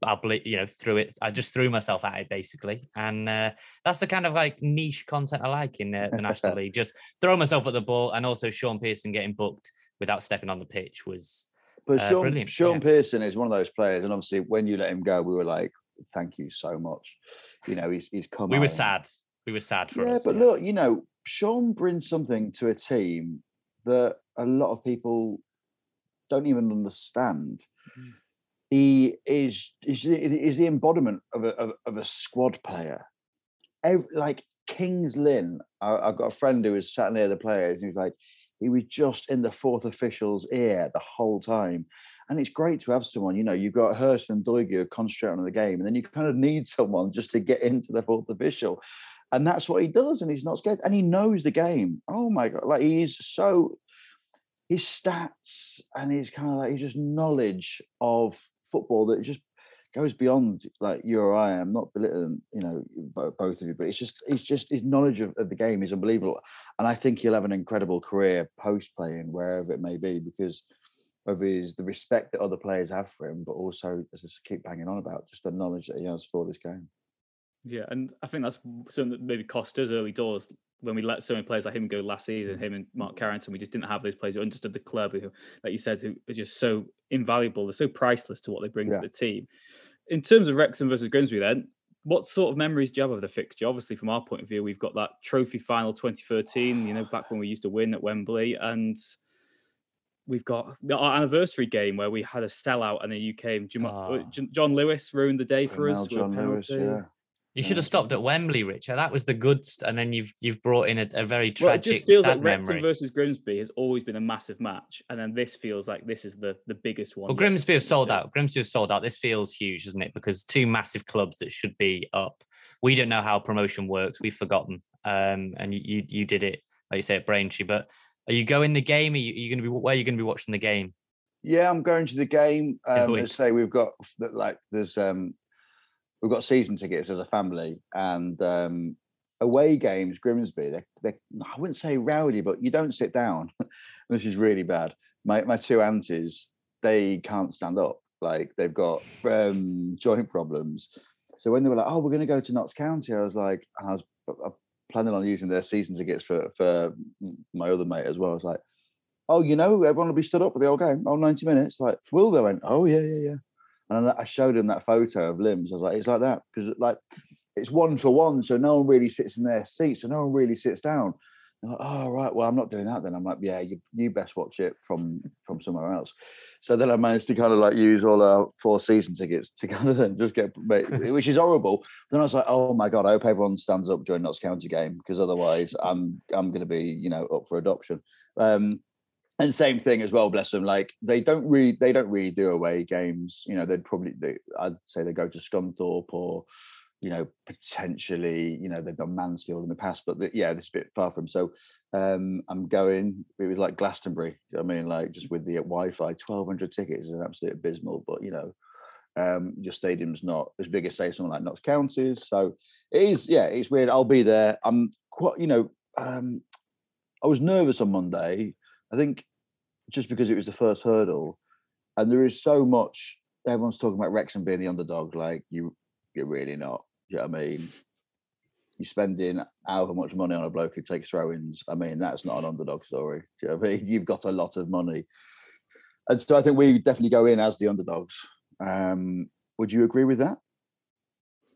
bubbly, you know, threw it. I just threw myself at it basically, and uh, that's the kind of like niche content I like in uh, the National League. Just throw myself at the ball, and also Sean Pearson getting booked without stepping on the pitch was. But uh, Sean, Sean yeah. Pearson is one of those players, and obviously when you let him go, we were like, "Thank you so much." You know, he's he's come. We were sad. We were sad for yeah, us. But yeah, but look, you know, Sean brings something to a team that a lot of people don't even understand. Mm. He is is is the embodiment of a of, of a squad player. Every, like Kings Lynn, I, I've got a friend who was sat near the players, and he was like. He was just in the fourth official's ear the whole time. And it's great to have someone, you know, you've got Hurst and Doigu concentrating on the game, and then you kind of need someone just to get into the fourth official. And that's what he does, and he's not scared. And he knows the game. Oh, my God. Like, he's so... His stats and his kind of, like, his just knowledge of football that just goes beyond, like, you or I am, not belittling, you know, both of you, but it's just, it's just his knowledge of, of the game is unbelievable. And I think he'll have an incredible career post-playing, wherever it may be, because of his, the respect that other players have for him, but also, as I keep banging on about, just the knowledge that he has for this game. Yeah, and I think that's something that maybe cost us early doors when we let so many players like him go last season, him and Mark Carrington. We just didn't have those players who understood the club, who, like you said, who are just so invaluable. They're so priceless to what they bring yeah. to the team. In terms of Wrexham versus Grimsby then, what sort of memories do you have of the fixture? Obviously, from our point of view, we've got that trophy final twenty thirteen, you know, back when we used to win at Wembley. And we've got our anniversary game where we had a sellout and then you came. Do you oh. John Lewis ruined the day for us. John Lewis, yeah. You should have stopped at Wembley, Richard. That was the good, st- and then you've you've brought in a, a very tragic, well, it just feels sad like Wrexham memory. Versus Grimsby has always been a massive match, and then this feels like this is the, the biggest one. Well, Grimsby have sold out. Grimsby have sold out. This feels huge, isn't it? Because two massive clubs that should be up. We don't know how promotion works. We've forgotten, um, and you you did it, like you say, at Braintree. But are you going the game? Are you, are you going to be where are you going to be watching the game? Yeah, I'm going to the game. Um, let's say we've got like there's. Um, We've got season tickets as a family, and um, away games, Grimsby, they, they, I wouldn't say rowdy, but you don't sit down. This is really bad. My my two aunties, they can't stand up. Like, they've got um, joint problems. So when they were like, oh, we're going to go to Notts County, I was like, and I was I planning on using their season tickets for, for my other mate as well. I was like, oh, you know, everyone will be stood up for the whole game, oh, ninety minutes. Like, will they? Went, oh, yeah, yeah, yeah. And I showed him that photo of limbs. I was like, it's like that. Because like it's one for one, so no one really sits in their seat, so no one really sits down. And like, oh, right, well, I'm not doing that then. I'm like, yeah, you, you best watch it from, from somewhere else. So then I managed to kind of like use all our four season tickets to kind of then just get, which is horrible. Then I was like, oh my God, I hope everyone stands up during Notts County game, because otherwise I'm I'm going to be, you know, up for adoption. Um, And same thing as well, bless them. Like they don't really, they don't really do away games. You know, they'd probably, they, I'd say they go to Scunthorpe or, you know, potentially, you know, they've done Mansfield in the past. But the, yeah, this is a bit far from. So um, I'm going. It was like Glastonbury. I mean, like just with the Wi-Fi, twelve hundred tickets is an absolute abysmal. But you know, um, your stadium's not as big as say something like Notts County. So it is. Yeah, it's weird. I'll be there. I'm quite. You know, um, I was nervous on Monday. I think just because it was the first hurdle, and there is so much, everyone's talking about Wrexham being the underdog, like you, you're really not, do you know what I mean? you're spending however much money on a bloke who takes throw-ins. I mean, that's not an underdog story. Do you know what I mean? You've got a lot of money. And so I think we definitely go in as the underdogs. Um, would you agree with that?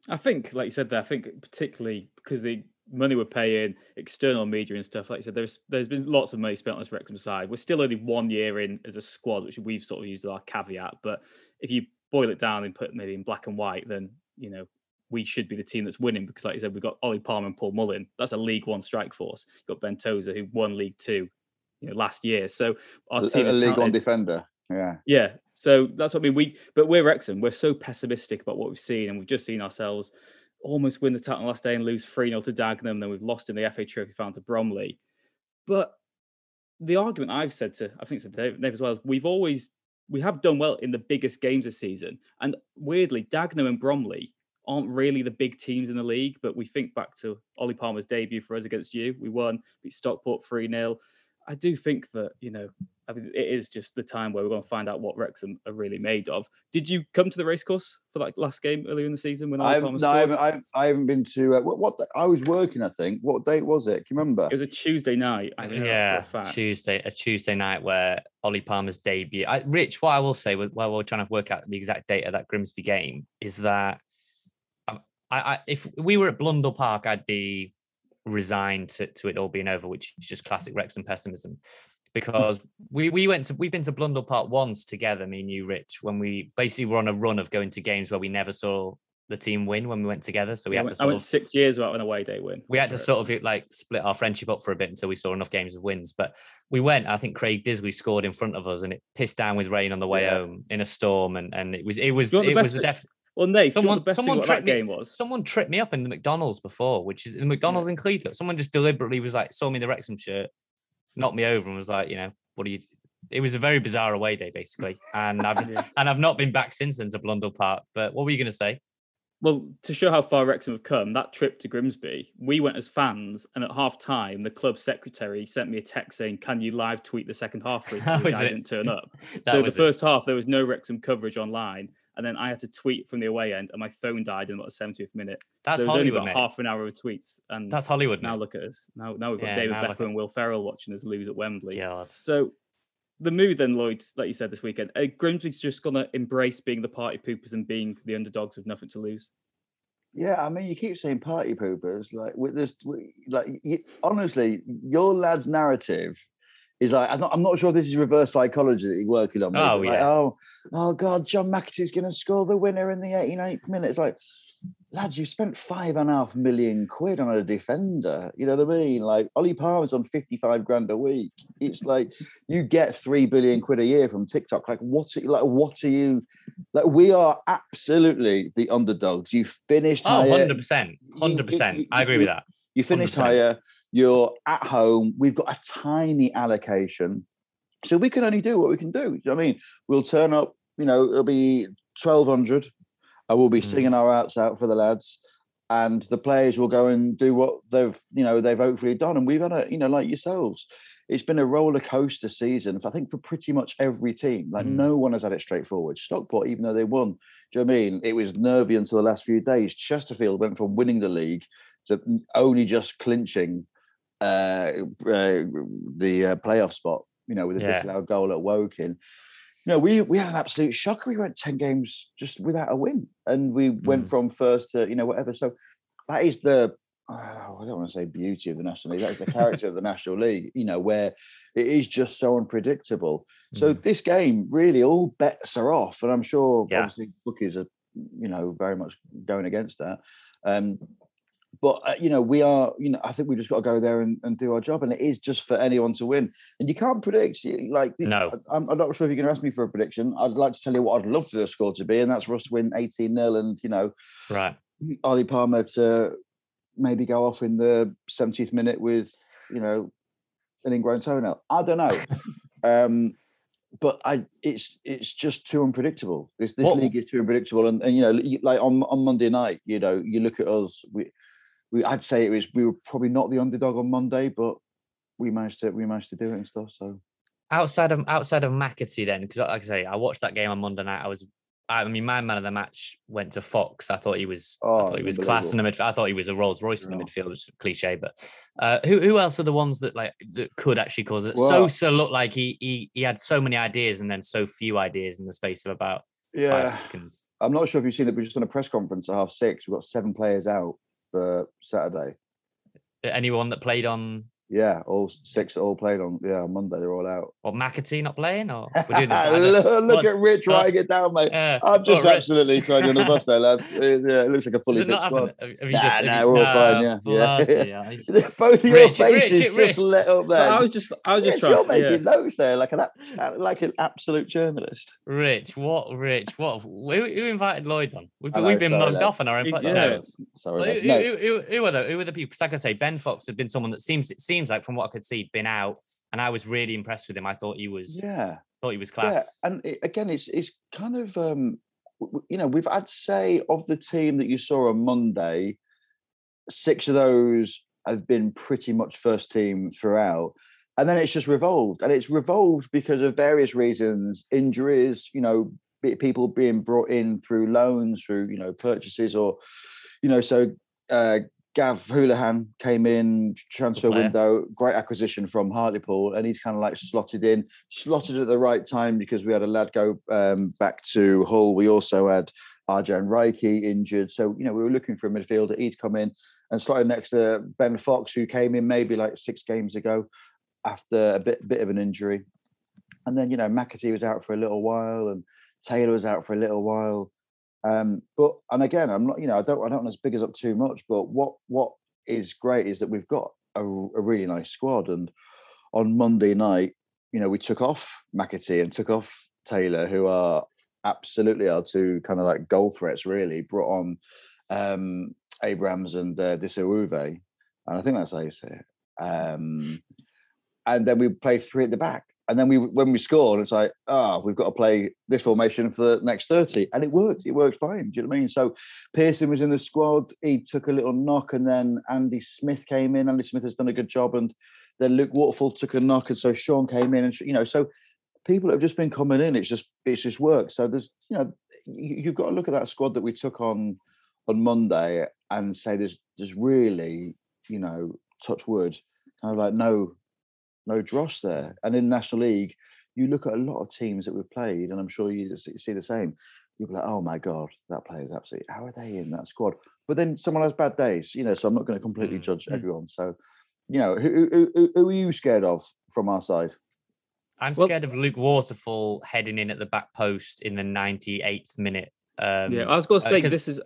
I think, like you said there, I think particularly because the money we're paying, external media and stuff, like you said, there's there's been lots of money spent on this Wrexham side. We're still only one year in as a squad, which we've sort of used as our caveat. But if you boil it down and put maybe in black and white, then, you know, we should be the team that's winning because, like you said, we've got Ollie Palmer and Paul Mullin. That's a League One strike force. You've got Ben Tozer, who won League Two, you know, last year. So our team is a League One defender. Yeah. Yeah. So that's what I mean. We, but we're Wrexham. We're so pessimistic about what we've seen, and we've just seen ourselves almost win the title last day and lose three nil to Dagenham. Then we've lost in the F A Trophy final to Bromley. But the argument I've said to, I think, to Dave as well, is we've always we have done well in the biggest games this season, and weirdly, Dagenham and Bromley aren't really the big teams in the league. But we think back to Ollie Palmer's debut for us against you. We won, beat Stockport three nil. I do think that, you know, I mean, it is just the time where we're going to find out what Wrexham are really made of. Did you come to the racecourse for that last game earlier in the season? When I haven't, no, I, haven't, I, haven't, I haven't been to... Uh, what, what the, I was working, I think. What date was it? Can you remember? It was a Tuesday night. I mean, yeah, Tuesday, a Tuesday night where Ollie Palmer's debut... I, Rich, what I will say, while we're trying to work out the exact date of that Grimsby game, is that I, I, if we were at Blundell Park, I'd be resigned to, to it all being over, which is just classic Wrexham pessimism. Because we we went to, we've been to Blundell Park once together, me and you, Rich, when we basically were on a run of going to games where we never saw the team win when we went together. So we had I to went, sort I went of, six years without an away day win. We had to sort of like split our friendship up for a bit until we saw enough games of wins. But we went, I think Craig Disby scored in front of us and it pissed down with rain on the way yeah. home in a storm. And, and it was, it was, it was definitely... Well, Nate, someone, the best someone thing tripped that game me, was. Someone tripped me up in the McDonald's before, which is the McDonald's yeah. in Cleethorpes. Someone just deliberately was like, saw me in the Wrexham shirt, knocked me over and was like, you know, what are you... It was a very bizarre away day, basically. And I've yeah. and I've not been back since then to Blundell Park. But what were you going to say? Well, to show how far Wrexham have come, that trip to Grimsby, we went as fans, and at half-time, the club secretary sent me a text saying, can you live tweet the second half for us? I didn't turn up. So the first it. half, there was no Wrexham coverage online. And then I had to tweet from the away end, and my phone died in about the seventieth minute. That's so it was Hollywood, only about mate. half an hour of tweets. And that's Hollywood. Now mate. look at us. Now, now we've got yeah, David Beckham and Will Ferrell watching us lose at Wembley. God. So the mood then, Lloyd, like you said this weekend, uh, Grimsby's just going to embrace being the party poopers and being the underdogs with nothing to lose. Yeah, I mean, you keep saying party poopers. Like, with this, we, like you, honestly, your lad's narrative is like, I'm not, I'm not sure if this is reverse psychology that he's working on. Oh, yeah. Like, oh, oh, God, John McAtee's going to score the winner in the eighty-ninth minute. It's like, lads, you've spent five and a half million quid on a defender. You know what I mean? Like, Ollie Palmer's on fifty-five grand a week. It's like, you get three billion quid a year from TikTok. Like, what are, like, what are you... Like, we are absolutely the underdogs. You finished higher. Oh, one hundred percent. one hundred percent. You, you, I agree you, with that. You finished one hundred percent higher. You're at home. We've got a tiny allocation. So we can only do what we can do. I mean, we'll turn up, you know, it'll be twelve hundred. I will be mm. singing our hearts out for the lads. And the players will go and do what they've, you know, they've hopefully done. And we've had a, you know, like yourselves, it's been a roller coaster season, I think, for pretty much every team. Like, mm. no one has had it straightforward. Stockport, even though they won, do you know what I mean? It was nervy until the last few days. Chesterfield went from winning the league to only just clinching Uh, uh, the uh, playoff spot, you know, with a disallowed yeah. goal at Woking. You know, we we had an absolute shocker. We went ten games just without a win, and we mm. went from first to, you know, whatever. So that is the oh, I don't want to say beauty of the National League. That is the character of the National League. You know, where it is just so unpredictable. Mm. So this game, really, all bets are off, and I'm sure yeah. obviously bookies are, you know, very much going against that. Um, But, uh, you know, we are, you know, I think we've just got to go there and, and do our job. And it is just for anyone to win. And you can't predict. Like, no. I'm, I'm not sure if you're going to ask me for a prediction. I'd like to tell you what I'd love for the score to be. And that's for us to win eighteen nil and, you know, right. Ollie Palmer to maybe go off in the seventieth minute with, you know, an ingrown toenail. I don't know. um, but I, it's it's just too unpredictable. This, this league is too unpredictable. And, and you know, like on, on Monday night, you know, you look at us, we, We, I'd say it was we were probably not the underdog on Monday, but we managed to we managed to do it and stuff. So outside of outside of McAtee, then, because like I say, I watched that game on Monday night. I was I mean, my man of the match went to Fox. I thought he was, oh, I thought he was class in the midfield. I thought he was a Rolls Royce yeah. in the midfield, which is cliche. But uh, who who else are the ones that like that could actually cause it? Well, Sosa looked like he he he had so many ideas and then so few ideas in the space of about yeah. five seconds. I'm not sure if you've seen it, but we've just done a press conference at half six. We've got seven players out for Saturday. Anyone that played on? Yeah, all six all played on yeah on Monday. They're all out. Or McAtee not playing, or we're doing this, look, look at Rich oh, writing it down, mate. Uh, I'm just oh, absolutely throwing you on the bus there, lads. It, yeah, it looks like a fully fit squad. Have you nah, just, nah, we're all no, fine. Yeah, bloody, yeah. yeah. Both of your Rich, faces Rich, Rich. just lit up there. I was just, I was just Rich, trying. You're making yeah. notes there, like an like an absolute journalist. Rich, what? Rich, what? Who, who invited Lloyd on? We've, know, we've been sorry, mugged lads. Off on our own. Yeah. No, sorry. Who, no. who, who, who are the who are the people? Because like I say, Ben Fox had been someone that seems it seems. like from what I could see, been out, and I was really impressed with him. I thought he was, yeah, thought he was class. Yeah. And it, again, it's it's kind of, um, w- you know, we've I'd say of the team that you saw on Monday, six of those have been pretty much first team throughout, and then it's just revolved, and it's revolved because of various reasons, injuries, you know, b- people being brought in through loans, through you know purchases, or you know, so. Uh, Gav Houlihan came in, transfer window, great acquisition from Hartlepool, and he's kind of like slotted in, slotted at the right time because we had a lad go um, back to Hull. We also had Arjan Reike injured. So, you know, we were looking for a midfielder. He'd come in and slotted next to Ben Fox, who came in maybe like six games ago after a bit, bit of an injury. And then, you know, McAtee was out for a little while and Taylor was out for a little while. Um, but and again, I'm not, you know, I don't, I don't want to big us up too much. But what, what is great is that we've got a, a really nice squad. And on Monday night, you know, we took off McAtee and took off Taylor, who are absolutely our two kind of like goal threats. Really brought on um, Abrams and uh, Disawuve, and I think that's how you say it. Um, and then we played three at the back. And then we, when we scored, it's like, ah, oh, we've got to play this formation for the next thirty. And it worked. It worked fine. Do you know what I mean? So Pearson was in the squad. He took a little knock, and then Andy Smith came in. Andy Smith has done a good job. And then Luke Waterfall took a knock, and so Sean came in. And, you know, so people have just been coming in. It's just it's just worked. So there's, you know, you've got to look at that squad that we took on on Monday and say there's, there's really, you know, touch wood, kind of like no... No dross there. And in National League, you look at a lot of teams that we've played, and I'm sure you see the same. You'll be like, oh my God, that player's absolutely, how are they in that squad? But then someone has bad days, you know, so I'm not going to completely judge everyone. So, you know, who, who, who are you scared of from our side? I'm scared well, of Luke Waterfall heading in at the back post in the ninety-eighth minute. Um, yeah, I was going to say, uh, this is,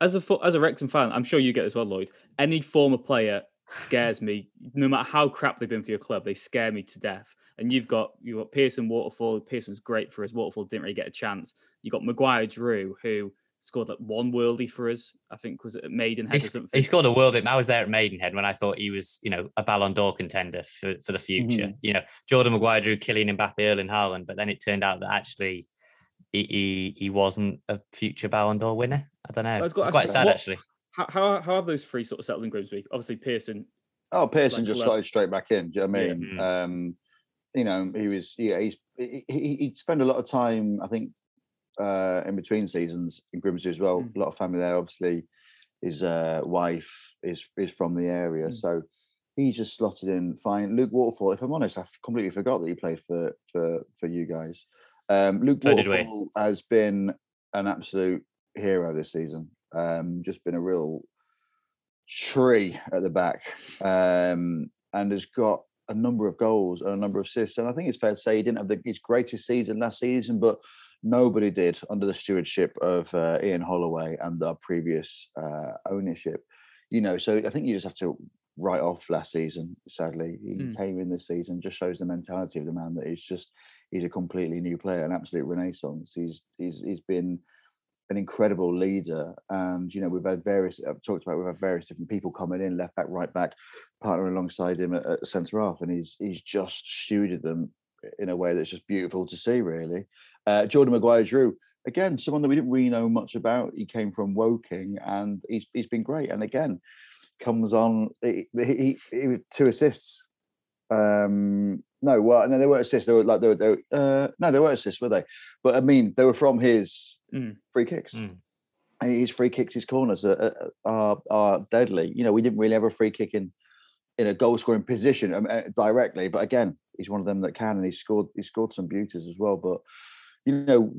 as a as a Wrexham fan, I'm sure you get as well, Lloyd, any former player scares me, no matter how crap they've been for your club, they scare me to death. And you've got you got Pearson, Waterfall. Pearson's great for us. Waterfall didn't really get a chance. You got Maguire-Drew, who scored like one worldie for us. I think was it at Maidenhead He's, or something. He scored a worldie. I was there at Maidenhead when I thought he was, you know, a Ballon d'Or contender for, for the future. Mm-hmm. You know, Jordan Maguire-Drew, Kylian Mbappe, Erling Haaland. But then it turned out that actually he he, he wasn't a future Ballon d'Or winner. I don't know. It's quite sad what? actually. How, how how have those three sort of settled in Grimsby? Obviously, Pearson. Oh, Pearson like just eleven. Started straight back in. Do you know what I mean? Mm-hmm. Um, you know, he was, yeah, he's, he, he, he'd spend a lot of time, I think, uh, in between seasons in Grimsby as well. Mm-hmm. A lot of family there, obviously. His uh, wife is, is from the area. Mm-hmm. So he just slotted in fine. Luke Waterfall, if I'm honest, I completely forgot that he played for, for, for you guys. Um, Luke so Waterfall has been an absolute hero this season. Um, just been a real tree at the back, um, and has got a number of goals and a number of assists. And I think it's fair to say he didn't have the, his greatest season last season, but nobody did under the stewardship of uh, Ian Holloway and our previous uh, ownership. You know, so I think you just have to write off last season. Sadly, he mm. came in this season, just shows the mentality of the man that he's just he's a completely new player, an absolute renaissance. He's he's he's been. An incredible leader, and you know we've had various. I've talked about we've had various different people coming in, left back, right back, partnering alongside him at, at centre half, and he's he's just stewarded them in a way that's just beautiful to see. Really, uh, Jordan Maguire-Drew, again, someone that we didn't really know much about. He came from Woking, and he's he's been great. And again, comes on he, he, he, he two assists. Um, No, well, no, they weren't assists. They were like they were. They were uh, no, they weren't assists, were they? But I mean, they were from his mm. free kicks. Mm. And his free kicks, his corners are, are are deadly. You know, we didn't really have a free kick in in a goal scoring position um, directly. But again, he's one of them that can, and he scored. He scored some beauties as well. But you know,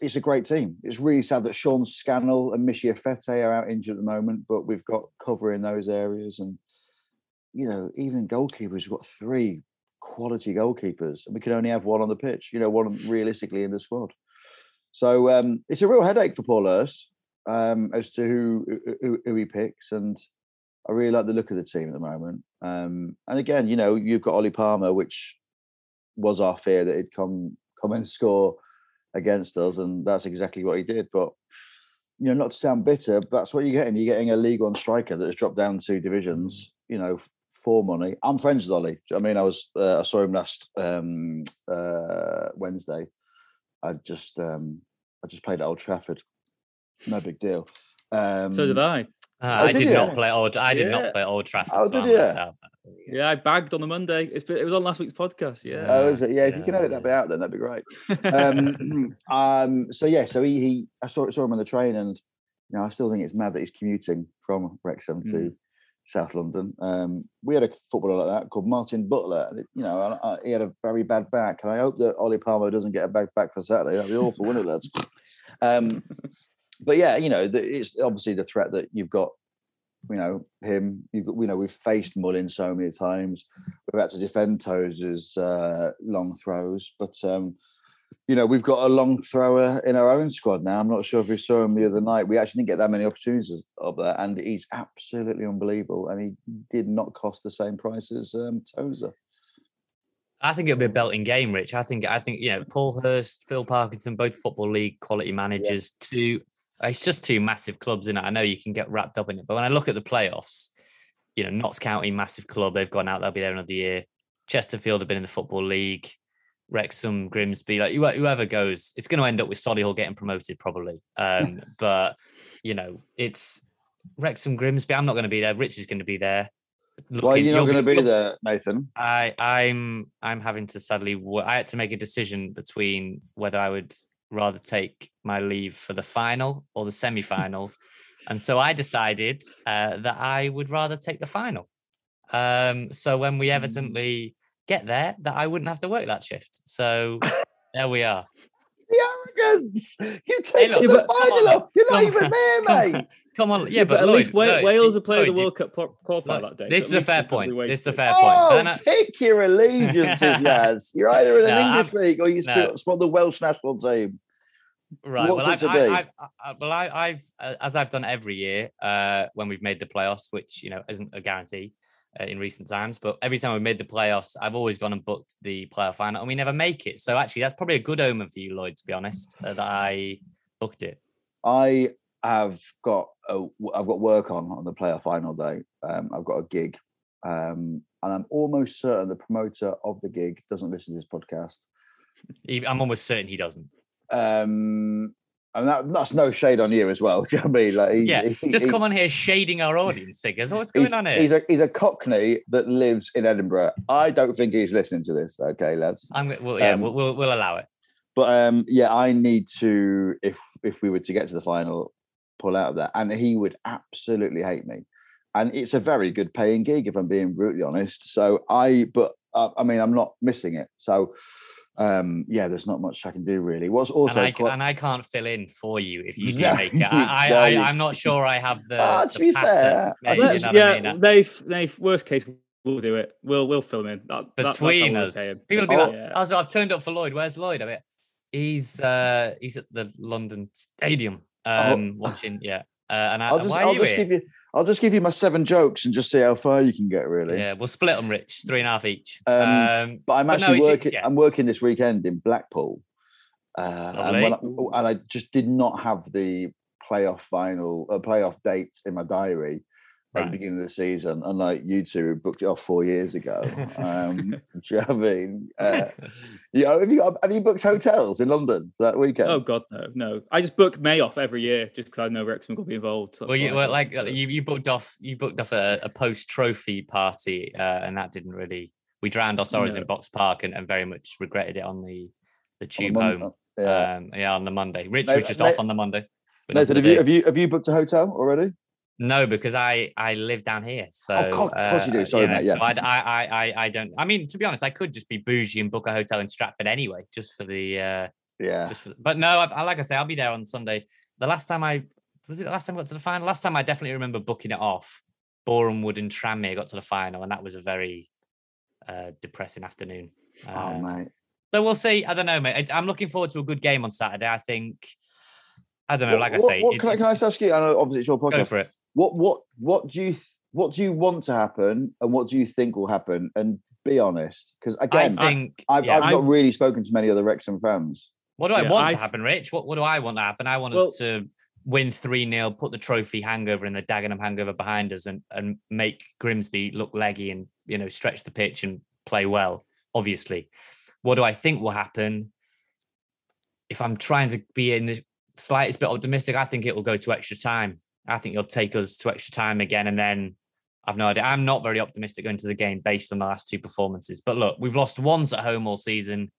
it's a great team. It's really sad that Sean Scannell and Michie Fete are out injured at the moment, but we've got cover in those areas. And, you know, even goalkeepers, we've got three quality goalkeepers, and we can only have one on the pitch, you know, one realistically in the squad. So um, it's a real headache for Paul Hurst um, as to who, who who he picks. And I really like the look of the team at the moment. Um, and again, you know, you've got Ollie Palmer, which was our fear that he'd come, come and score against us, and that's exactly what he did. But you know, not to sound bitter, but that's what you're getting. You're getting a League One striker that has dropped down two divisions, you know, for money. I'm friends with Ollie. I mean, I was uh, I saw him last um, uh, Wednesday. I just um, I just played at Old Trafford. No big deal. Um, so did I. Uh, oh, I did, did not play Old. I did yeah. not play Old Trafford. Oh, so did yeah. yeah, I bagged on the Monday. It's been, it was on last week's podcast. Yeah. Oh, is it? Yeah. If yeah. you can edit that bit out, then that'd be great. um, um, so yeah, so he, he I saw saw him on the train, and you know, I still think it's mad that he's commuting from Wrexham mm. to South London. Um, we had a footballer like that called Martin Butler. And it, you know, I, I, he had a very bad back, and I hope that Ollie Palmer doesn't get a bad back for Saturday. That'd be awful, wouldn't it, lads? Um, But yeah, you know, the, it's obviously the threat that you've got, you know, him. You've got, you know, we've faced Mullin so many times. We've had to defend Tozer's uh, long throws. But, um, you know, we've got a long thrower in our own squad now. I'm not sure if we saw him the other night. We actually didn't get that many opportunities of that. And he's absolutely unbelievable. And he did not cost the same price as um, Tozer. I think it'll be a belting game, Rich. I think, I think, you know, Paul Hurst, Phil Parkinson, both Football League quality managers, yeah. two... It's just two massive clubs in it. I know you can get wrapped up in it, but when I look at the playoffs, you know, Notts County, massive club, they've gone out, they'll be there another year. Chesterfield have been in the Football League. Wrexham, Grimsby, like whoever goes, it's going to end up with Solihull getting promoted probably. Um, but, you know, it's Wrexham, Grimsby. I'm not going to be there. Rich is going to be there. Looking, Why are you not going to be look, there, Nathan? I, I'm, I'm having to sadly, I had to make a decision between whether I would rather take my leave for the final or the semi-final. And so I decided uh, that I would rather take the final. Um, so when we evidently get there, that I wouldn't have to work that shift. So there we are. The arrogance! You take hey, the final off! You're come not on, even there, mate! On, come on. Yeah, yeah but, but at Lloyd, least Wales, Lloyd, Wales are playing Lloyd, the World Cup qualifier that day. This so is a fair point. This is a fair oh, point. Oh, pick your allegiances, lads. You're either in an no, English I'm, league or you no. spot the Welsh national team. Right. Well, I've, I've, I've, well, I, I've as I've done every year uh, when we've made the playoffs, which, you know, isn't a guarantee uh, in recent times, but every time we've made the playoffs, I've always gone and booked the playoff final, and we never make it. So actually, that's probably a good omen for you, Lloyd, to be honest, uh, that I booked it. I have got a, I've got work on on the playoff final day. Um, I've got a gig, um, and I'm almost certain the promoter of the gig doesn't listen to this podcast. He, I'm almost certain he doesn't. Um, and that, that's no shade on you as well. Do you know what I mean? Like, he's, yeah, he, just he, come on here shading our audience figures. What's going on here? He's a he's a Cockney that lives in Edinburgh. I don't think he's listening to this. Okay, lads. I'm well, yeah, um, we'll, we'll we'll allow it. But um, yeah, I need to if if we were to get to the final, pull out of that, and he would absolutely hate me. And it's a very good paying gig, if I'm being brutally honest. So I, but uh, I mean, I'm not missing it. So. Um, yeah, there's not much I can do really. What's also and I, quite... and I can't fill in for you if you do no, make it. I, I, I, I'm not sure I have the. Oh, to the be pattern, fair, mate, you know yeah, I mean? they've they've worst case we'll do it. We'll we'll fill in that, between that, us. People will be oh, like, yeah. "Also, I've turned up for Lloyd. Where's Lloyd?" I mean, he's uh, he's at the London Stadium um, oh. watching. Yeah, uh, and I, I'll just, why I'll are you just here? give you. I'll just give you my seven jokes and just see how far you can get, really. Yeah, we'll split them, Rich. Three and a half each. Um, um, but I'm actually but no, working. Yeah. I'm working this weekend in Blackpool, uh, and, when I, and I just did not have the playoff final, uh, playoff dates in my diary right. at the beginning of the season. Unlike you two, who booked it off four years ago. um, do you know what I mean? Uh, you know, have you got, have you booked hotels in London for that weekend? Oh God, no, no. I just book May off every year just because I know Wrexham will be involved. Well, you well, like so. you, you booked off you booked off a, a post trophy party, uh, and that didn't really we drowned our sorrows yeah. in Box Park and, and very much regretted it on the the tube on the home. Yeah. Um, yeah, on the Monday. Rich no, was just no, off on the Monday. But no, so have you have you have you booked a hotel already? No, because I, I live down here. So oh, of course, uh, of course you do. Sorry, yeah, mate. Yeah. So I, I I I don't. I mean, to be honest, I could just be bougie and book a hotel in Stratford anyway, just for the. Uh, yeah. Just for, but no, I've, I like I say, I'll be there on Sunday. The last time I was it the last time I got to the final. Last time I definitely remember booking it off. Boreham Wood and Tranmere got to the final, and that was a very uh, depressing afternoon. Um, oh mate. So we'll see. I don't know, mate. I'm looking forward to a good game on Saturday. I think. I don't know. Like what, I say, what, it, can, I, can I just ask you? I know, obviously, it's your podcast. Go for it. What what what do you what do you want to happen, and what do you think will happen? And be honest, because again, I think, I've, yeah, I've, I've not really spoken to many other Wrexham fans. What do I yeah, want I, to happen, Rich? What what do I want to happen? I want well, us to win three nil, put the trophy hangover and the Dagenham hangover behind us, and and make Grimsby look leggy and you know stretch the pitch and play well. Obviously, what do I think will happen? If I'm trying to be in the slightest bit optimistic, I think it will go to extra time. I think you'll take us to extra time again, and then I've no idea. I'm not very optimistic going to the game based on the last two performances. But look, we've lost once at home all season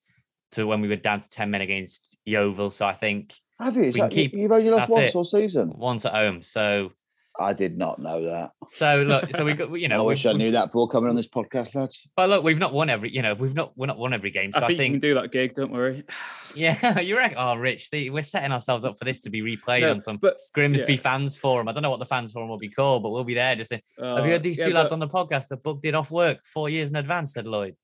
to when we were down to ten men against Yeovil. So I think have you? We can that, keep, you've only lost once it, all season. Once at home. So I did not know that. So look, so we got you know. I wish we, I knew that before coming on this podcast, lads. But look, we've not won every you know we've not we're not won every game. So I think, I think you can do that gig. Don't worry. Yeah, you're right. Oh, Rich, the, we're setting ourselves up for this to be replayed no, on some but, Grimsby yeah. fans forum. I don't know what the fans forum will be called, but we'll be there. Just saying, uh, have you heard these yeah, two but, lads on the podcast that booked it off work four years in advance? Said Lloyd.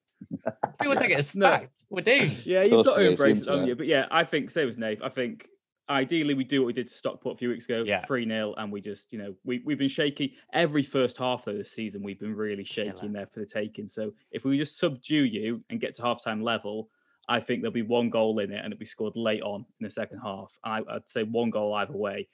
People take it as no. fact. We're doomed. Yeah, you've got to embrace it, haven't you? But yeah, I think same as Nath. I think. Ideally, we do what we did to Stockport a few weeks ago, yeah. three nil, and we just, you know, we, we've been shaky. Every first half, though, this season, we've been really shaky yeah. in there for the taking. So if we just subdue you and get to halftime level, I think there'll be one goal in it, and it'll be scored late on in the second half. I, I'd say one goal either way.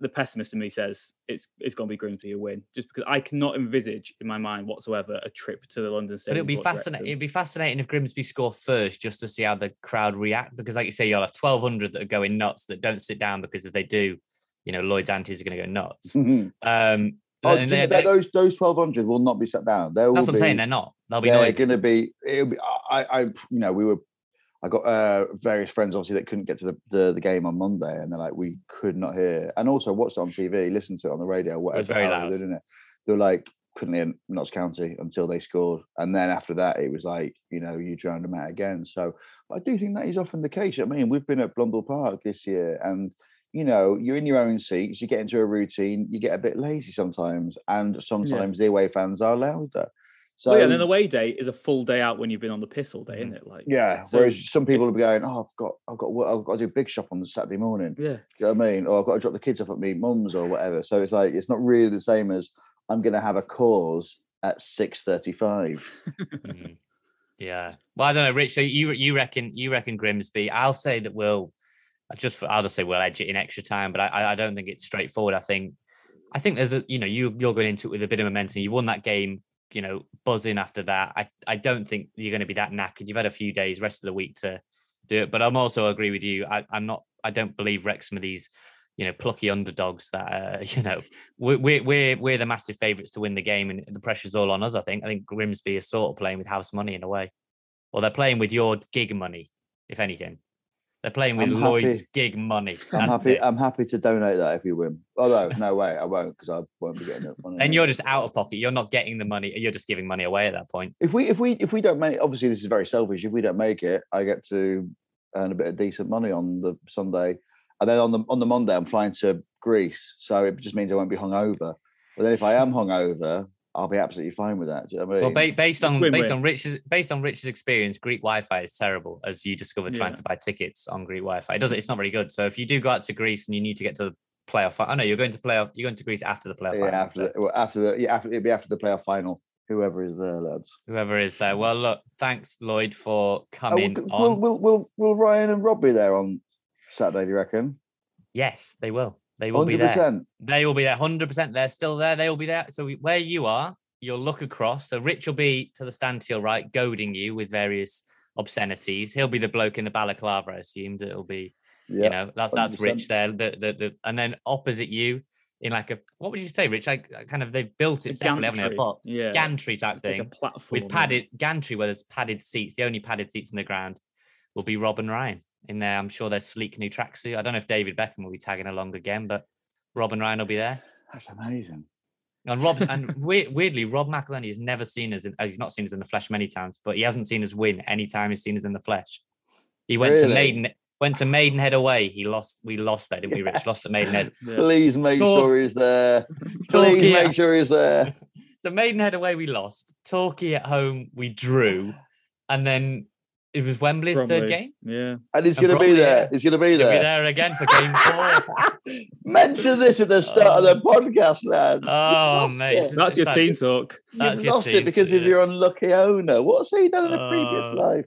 The pessimist in me says it's it's going to be Grimsby a win, just because I cannot envisage in my mind whatsoever a trip to the London Stadium. But it'll be fascinating. It'd be fascinating if Grimsby score first, just to see how the crowd react. Because, like you say, you'll have twelve hundred that are going nuts that don't sit down, because if they do, you know, Lloyd's aunties are going to go nuts. Mm-hmm. Um, oh, and they, they, those those twelve hundred will not be sat down. That's what I'm be, saying. They're not. They'll be. They're going to be. It'll be. I. I. You know, we were. I got uh, various friends, obviously, that couldn't get to the, the the game on Monday, and they're like, we could not hear. And also watched it on T V, listened to it on the radio, whatever. It was very loud. Didn't it? They were like, couldn't hear Notts County until they scored. And then after that, it was like, you know, you drowned them out again. So I do think that is often the case. I mean, we've been at Blundell Park this year, and, you know, you're in your own seats, you get into a routine, you get a bit lazy sometimes, and sometimes yeah. the away fans are louder. So well, yeah, and then the away day is a full day out when you've been on the piss all day, isn't it? Like yeah. So, whereas some people will be going, oh, I've got, I've got, I've got to do a big shop on Saturday morning. Yeah. Do you know what I mean? Or I've got to drop the kids off at me mum's or whatever. So it's like it's not really the same as I'm going to have a cause at six thirty-five. mm-hmm. Yeah. Well, I don't know, Rich. So you you reckon you reckon Grimsby? I'll say that we'll just for, I'll just say we'll edge it in extra time, but I I don't think it's straightforward. I think I think there's a you know you you're going into it with a bit of momentum. You won that game. You know, buzzing after that. I, I don't think you're going to be that knackered. You've had a few days, rest of the week to do it. But I'm also agree with you. I, I'm not. I don't believe Wrexham are these, you know, plucky underdogs that uh, you know we're we're we're the massive favourites to win the game, and the pressure's all on us. I think. I think Grimsby is sort of playing with house money in a way, or well, they're playing with your gig money, if anything. They're playing with I'm Lloyd's happy. gig money. I'm happy. It. I'm happy to donate that if you win. Although, no way, I won't, because I won't be getting it. And you're just out of pocket. You're not getting the money. You're just giving money away at that point. If we, if we, if we don't make, obviously this is very selfish. If we don't make it, I get to earn a bit of decent money on the Sunday, and then on the on the Monday I'm flying to Greece, so it just means I won't be hungover. But then if I am hungover, I'll be absolutely fine with that. Do you know what I mean? Well, ba- based on win-win. based on Rich's based on Rich's experience, Greek Wi-Fi is terrible, as you discovered yeah. trying to buy tickets on Greek Wi-Fi. It doesn't. It's not very good. So if you do go out to Greece and you need to get to the playoff, I oh, know you're going to playoff. You're going to Greece after the playoff. Yeah, final, after so. the, well, after the yeah, after, it'd be after the playoff final. Whoever is there, lads. Whoever is there. Well, look. Thanks, Lloyd, for coming. Oh, will, on. Will, will will will Ryan and Rob be there on Saturday? Do you reckon? Yes, they will. They will one hundred percent. Be there. They will be there. one hundred percent. They're still there. They will be there. So we, where you are, you'll look across. So Rich will be to the stand to your right, goading you with various obscenities. He'll be the bloke in the balaclava, I assumed. It'll be, yeah, you know, that, that's Rich there. The, the, the, and then opposite you in like a, what would you say, Rich? Like kind of, they've built it separately, haven't they? A box, yeah. Gantry type it's thing, like a platform, with padded gantry where there's padded seats. The only padded seats in the ground will be Rob and Ryan in there. I'm sure their sleek new tracksuit. I don't know if David Beckham will be tagging along again, but Rob and Ryan will be there. That's amazing. And Rob, and weirdly, Rob McElhenney has never seen us in, he's not seen us in the flesh many times, but he hasn't seen us win any time he's seen us in the flesh. He went really? to Maiden, went to Maidenhead away. He lost. We lost that, didn't we, Rich? Lost to Maidenhead. Yeah. Please make Talk, sure he's there. Please make at, sure he's there. So Maidenhead away, we lost. Torquay at home, we drew, and then it was Wembley's Bromley. third game. Yeah, and he's going to be there. He's going to be there. He'll be there again for game four. Mention this at the start oh. of the podcast, lad. Oh, mate. It. That's it's your like, team talk. You've lost it because of yeah. your unlucky owner. What's he done in a oh, previous life?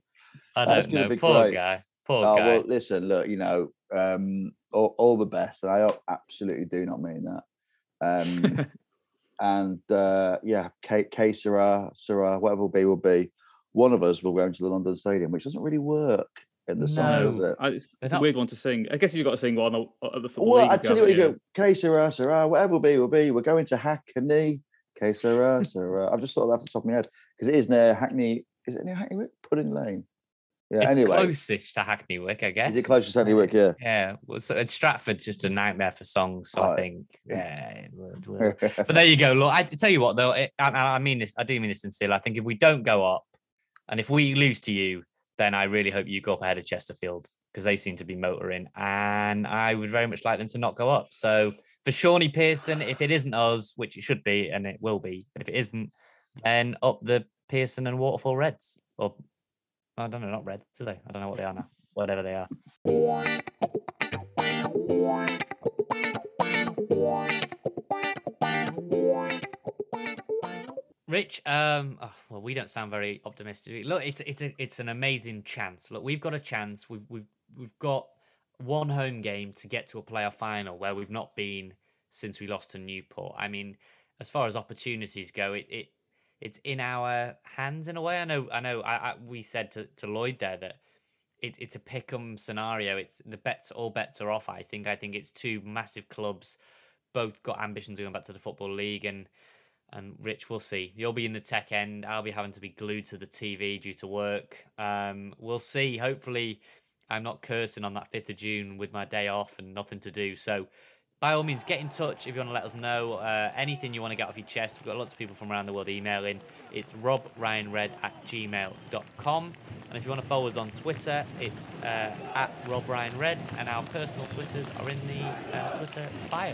I don't That's know. Poor great. guy. Poor oh, guy. Well, listen, look, you know, um, all, all the best. And I absolutely do not mean that. Um, and uh, yeah, K, K Sarah, Sarah, whatever will be, will be. One of us will go into the London Stadium, which doesn't really work. In the song, no. Is it? It's a weird one to sing. I guess you've got to sing one at the football well, league. Well, I tell you what, you go, K Sarah, Sarah, whatever will be, will be. We're going to Hackney. K Sarah, Sarah. I've just thought of that off the top of my head because it is near Hackney. Is it near Hackney Wick? Pudding Lane. Yeah, it's anyway. closest to Hackney Wick, I guess. Is it closest to Hackney Wick? Yeah. Yeah. Well, so Stratford's just a nightmare for songs, so oh, I think. Yeah. It would, would. But there you go. Look, I tell you what, though, it, I, I mean this, I do mean this sincerely. I think if we don't go up and if we lose to you, then I really hope you go up ahead of Chesterfield because they seem to be motoring and I would very much like them to not go up. So for Shawnee Pearson, if it isn't us, which it should be and it will be, but if it isn't, then up the Pearson and Waterfall Reds. Or I don't know, not Reds, do they? I don't know what they are now. Whatever they are. Rich, um, oh, well, we don't sound very optimistic. Look, it's it's a, it's an amazing chance. Look, we've got a chance. We've we've we've got one home game to get to a playoff final where we've not been since we lost to Newport. I mean, as far as opportunities go, it it it's in our hands in a way. I know, I know. I, I we said to, to Lloyd there that it, it's a pick'em scenario. It's the bets, all bets are off. I think. I think it's two massive clubs, both got ambitions going back to the Football League and. And Rich, we'll see. You'll be in the tech end. I'll be having to be glued to the T V due to work. Um, we'll see. Hopefully, I'm not cursing on that fifth of June with my day off and nothing to do. So, by all means, get in touch if you want to let us know uh, anything you want to get off your chest. We've got lots of people from around the world emailing. It's rob ryan red at gmail dot com. And if you want to follow us on Twitter, it's uh, at robryanred. And our personal Twitters are in the uh, Twitter bio.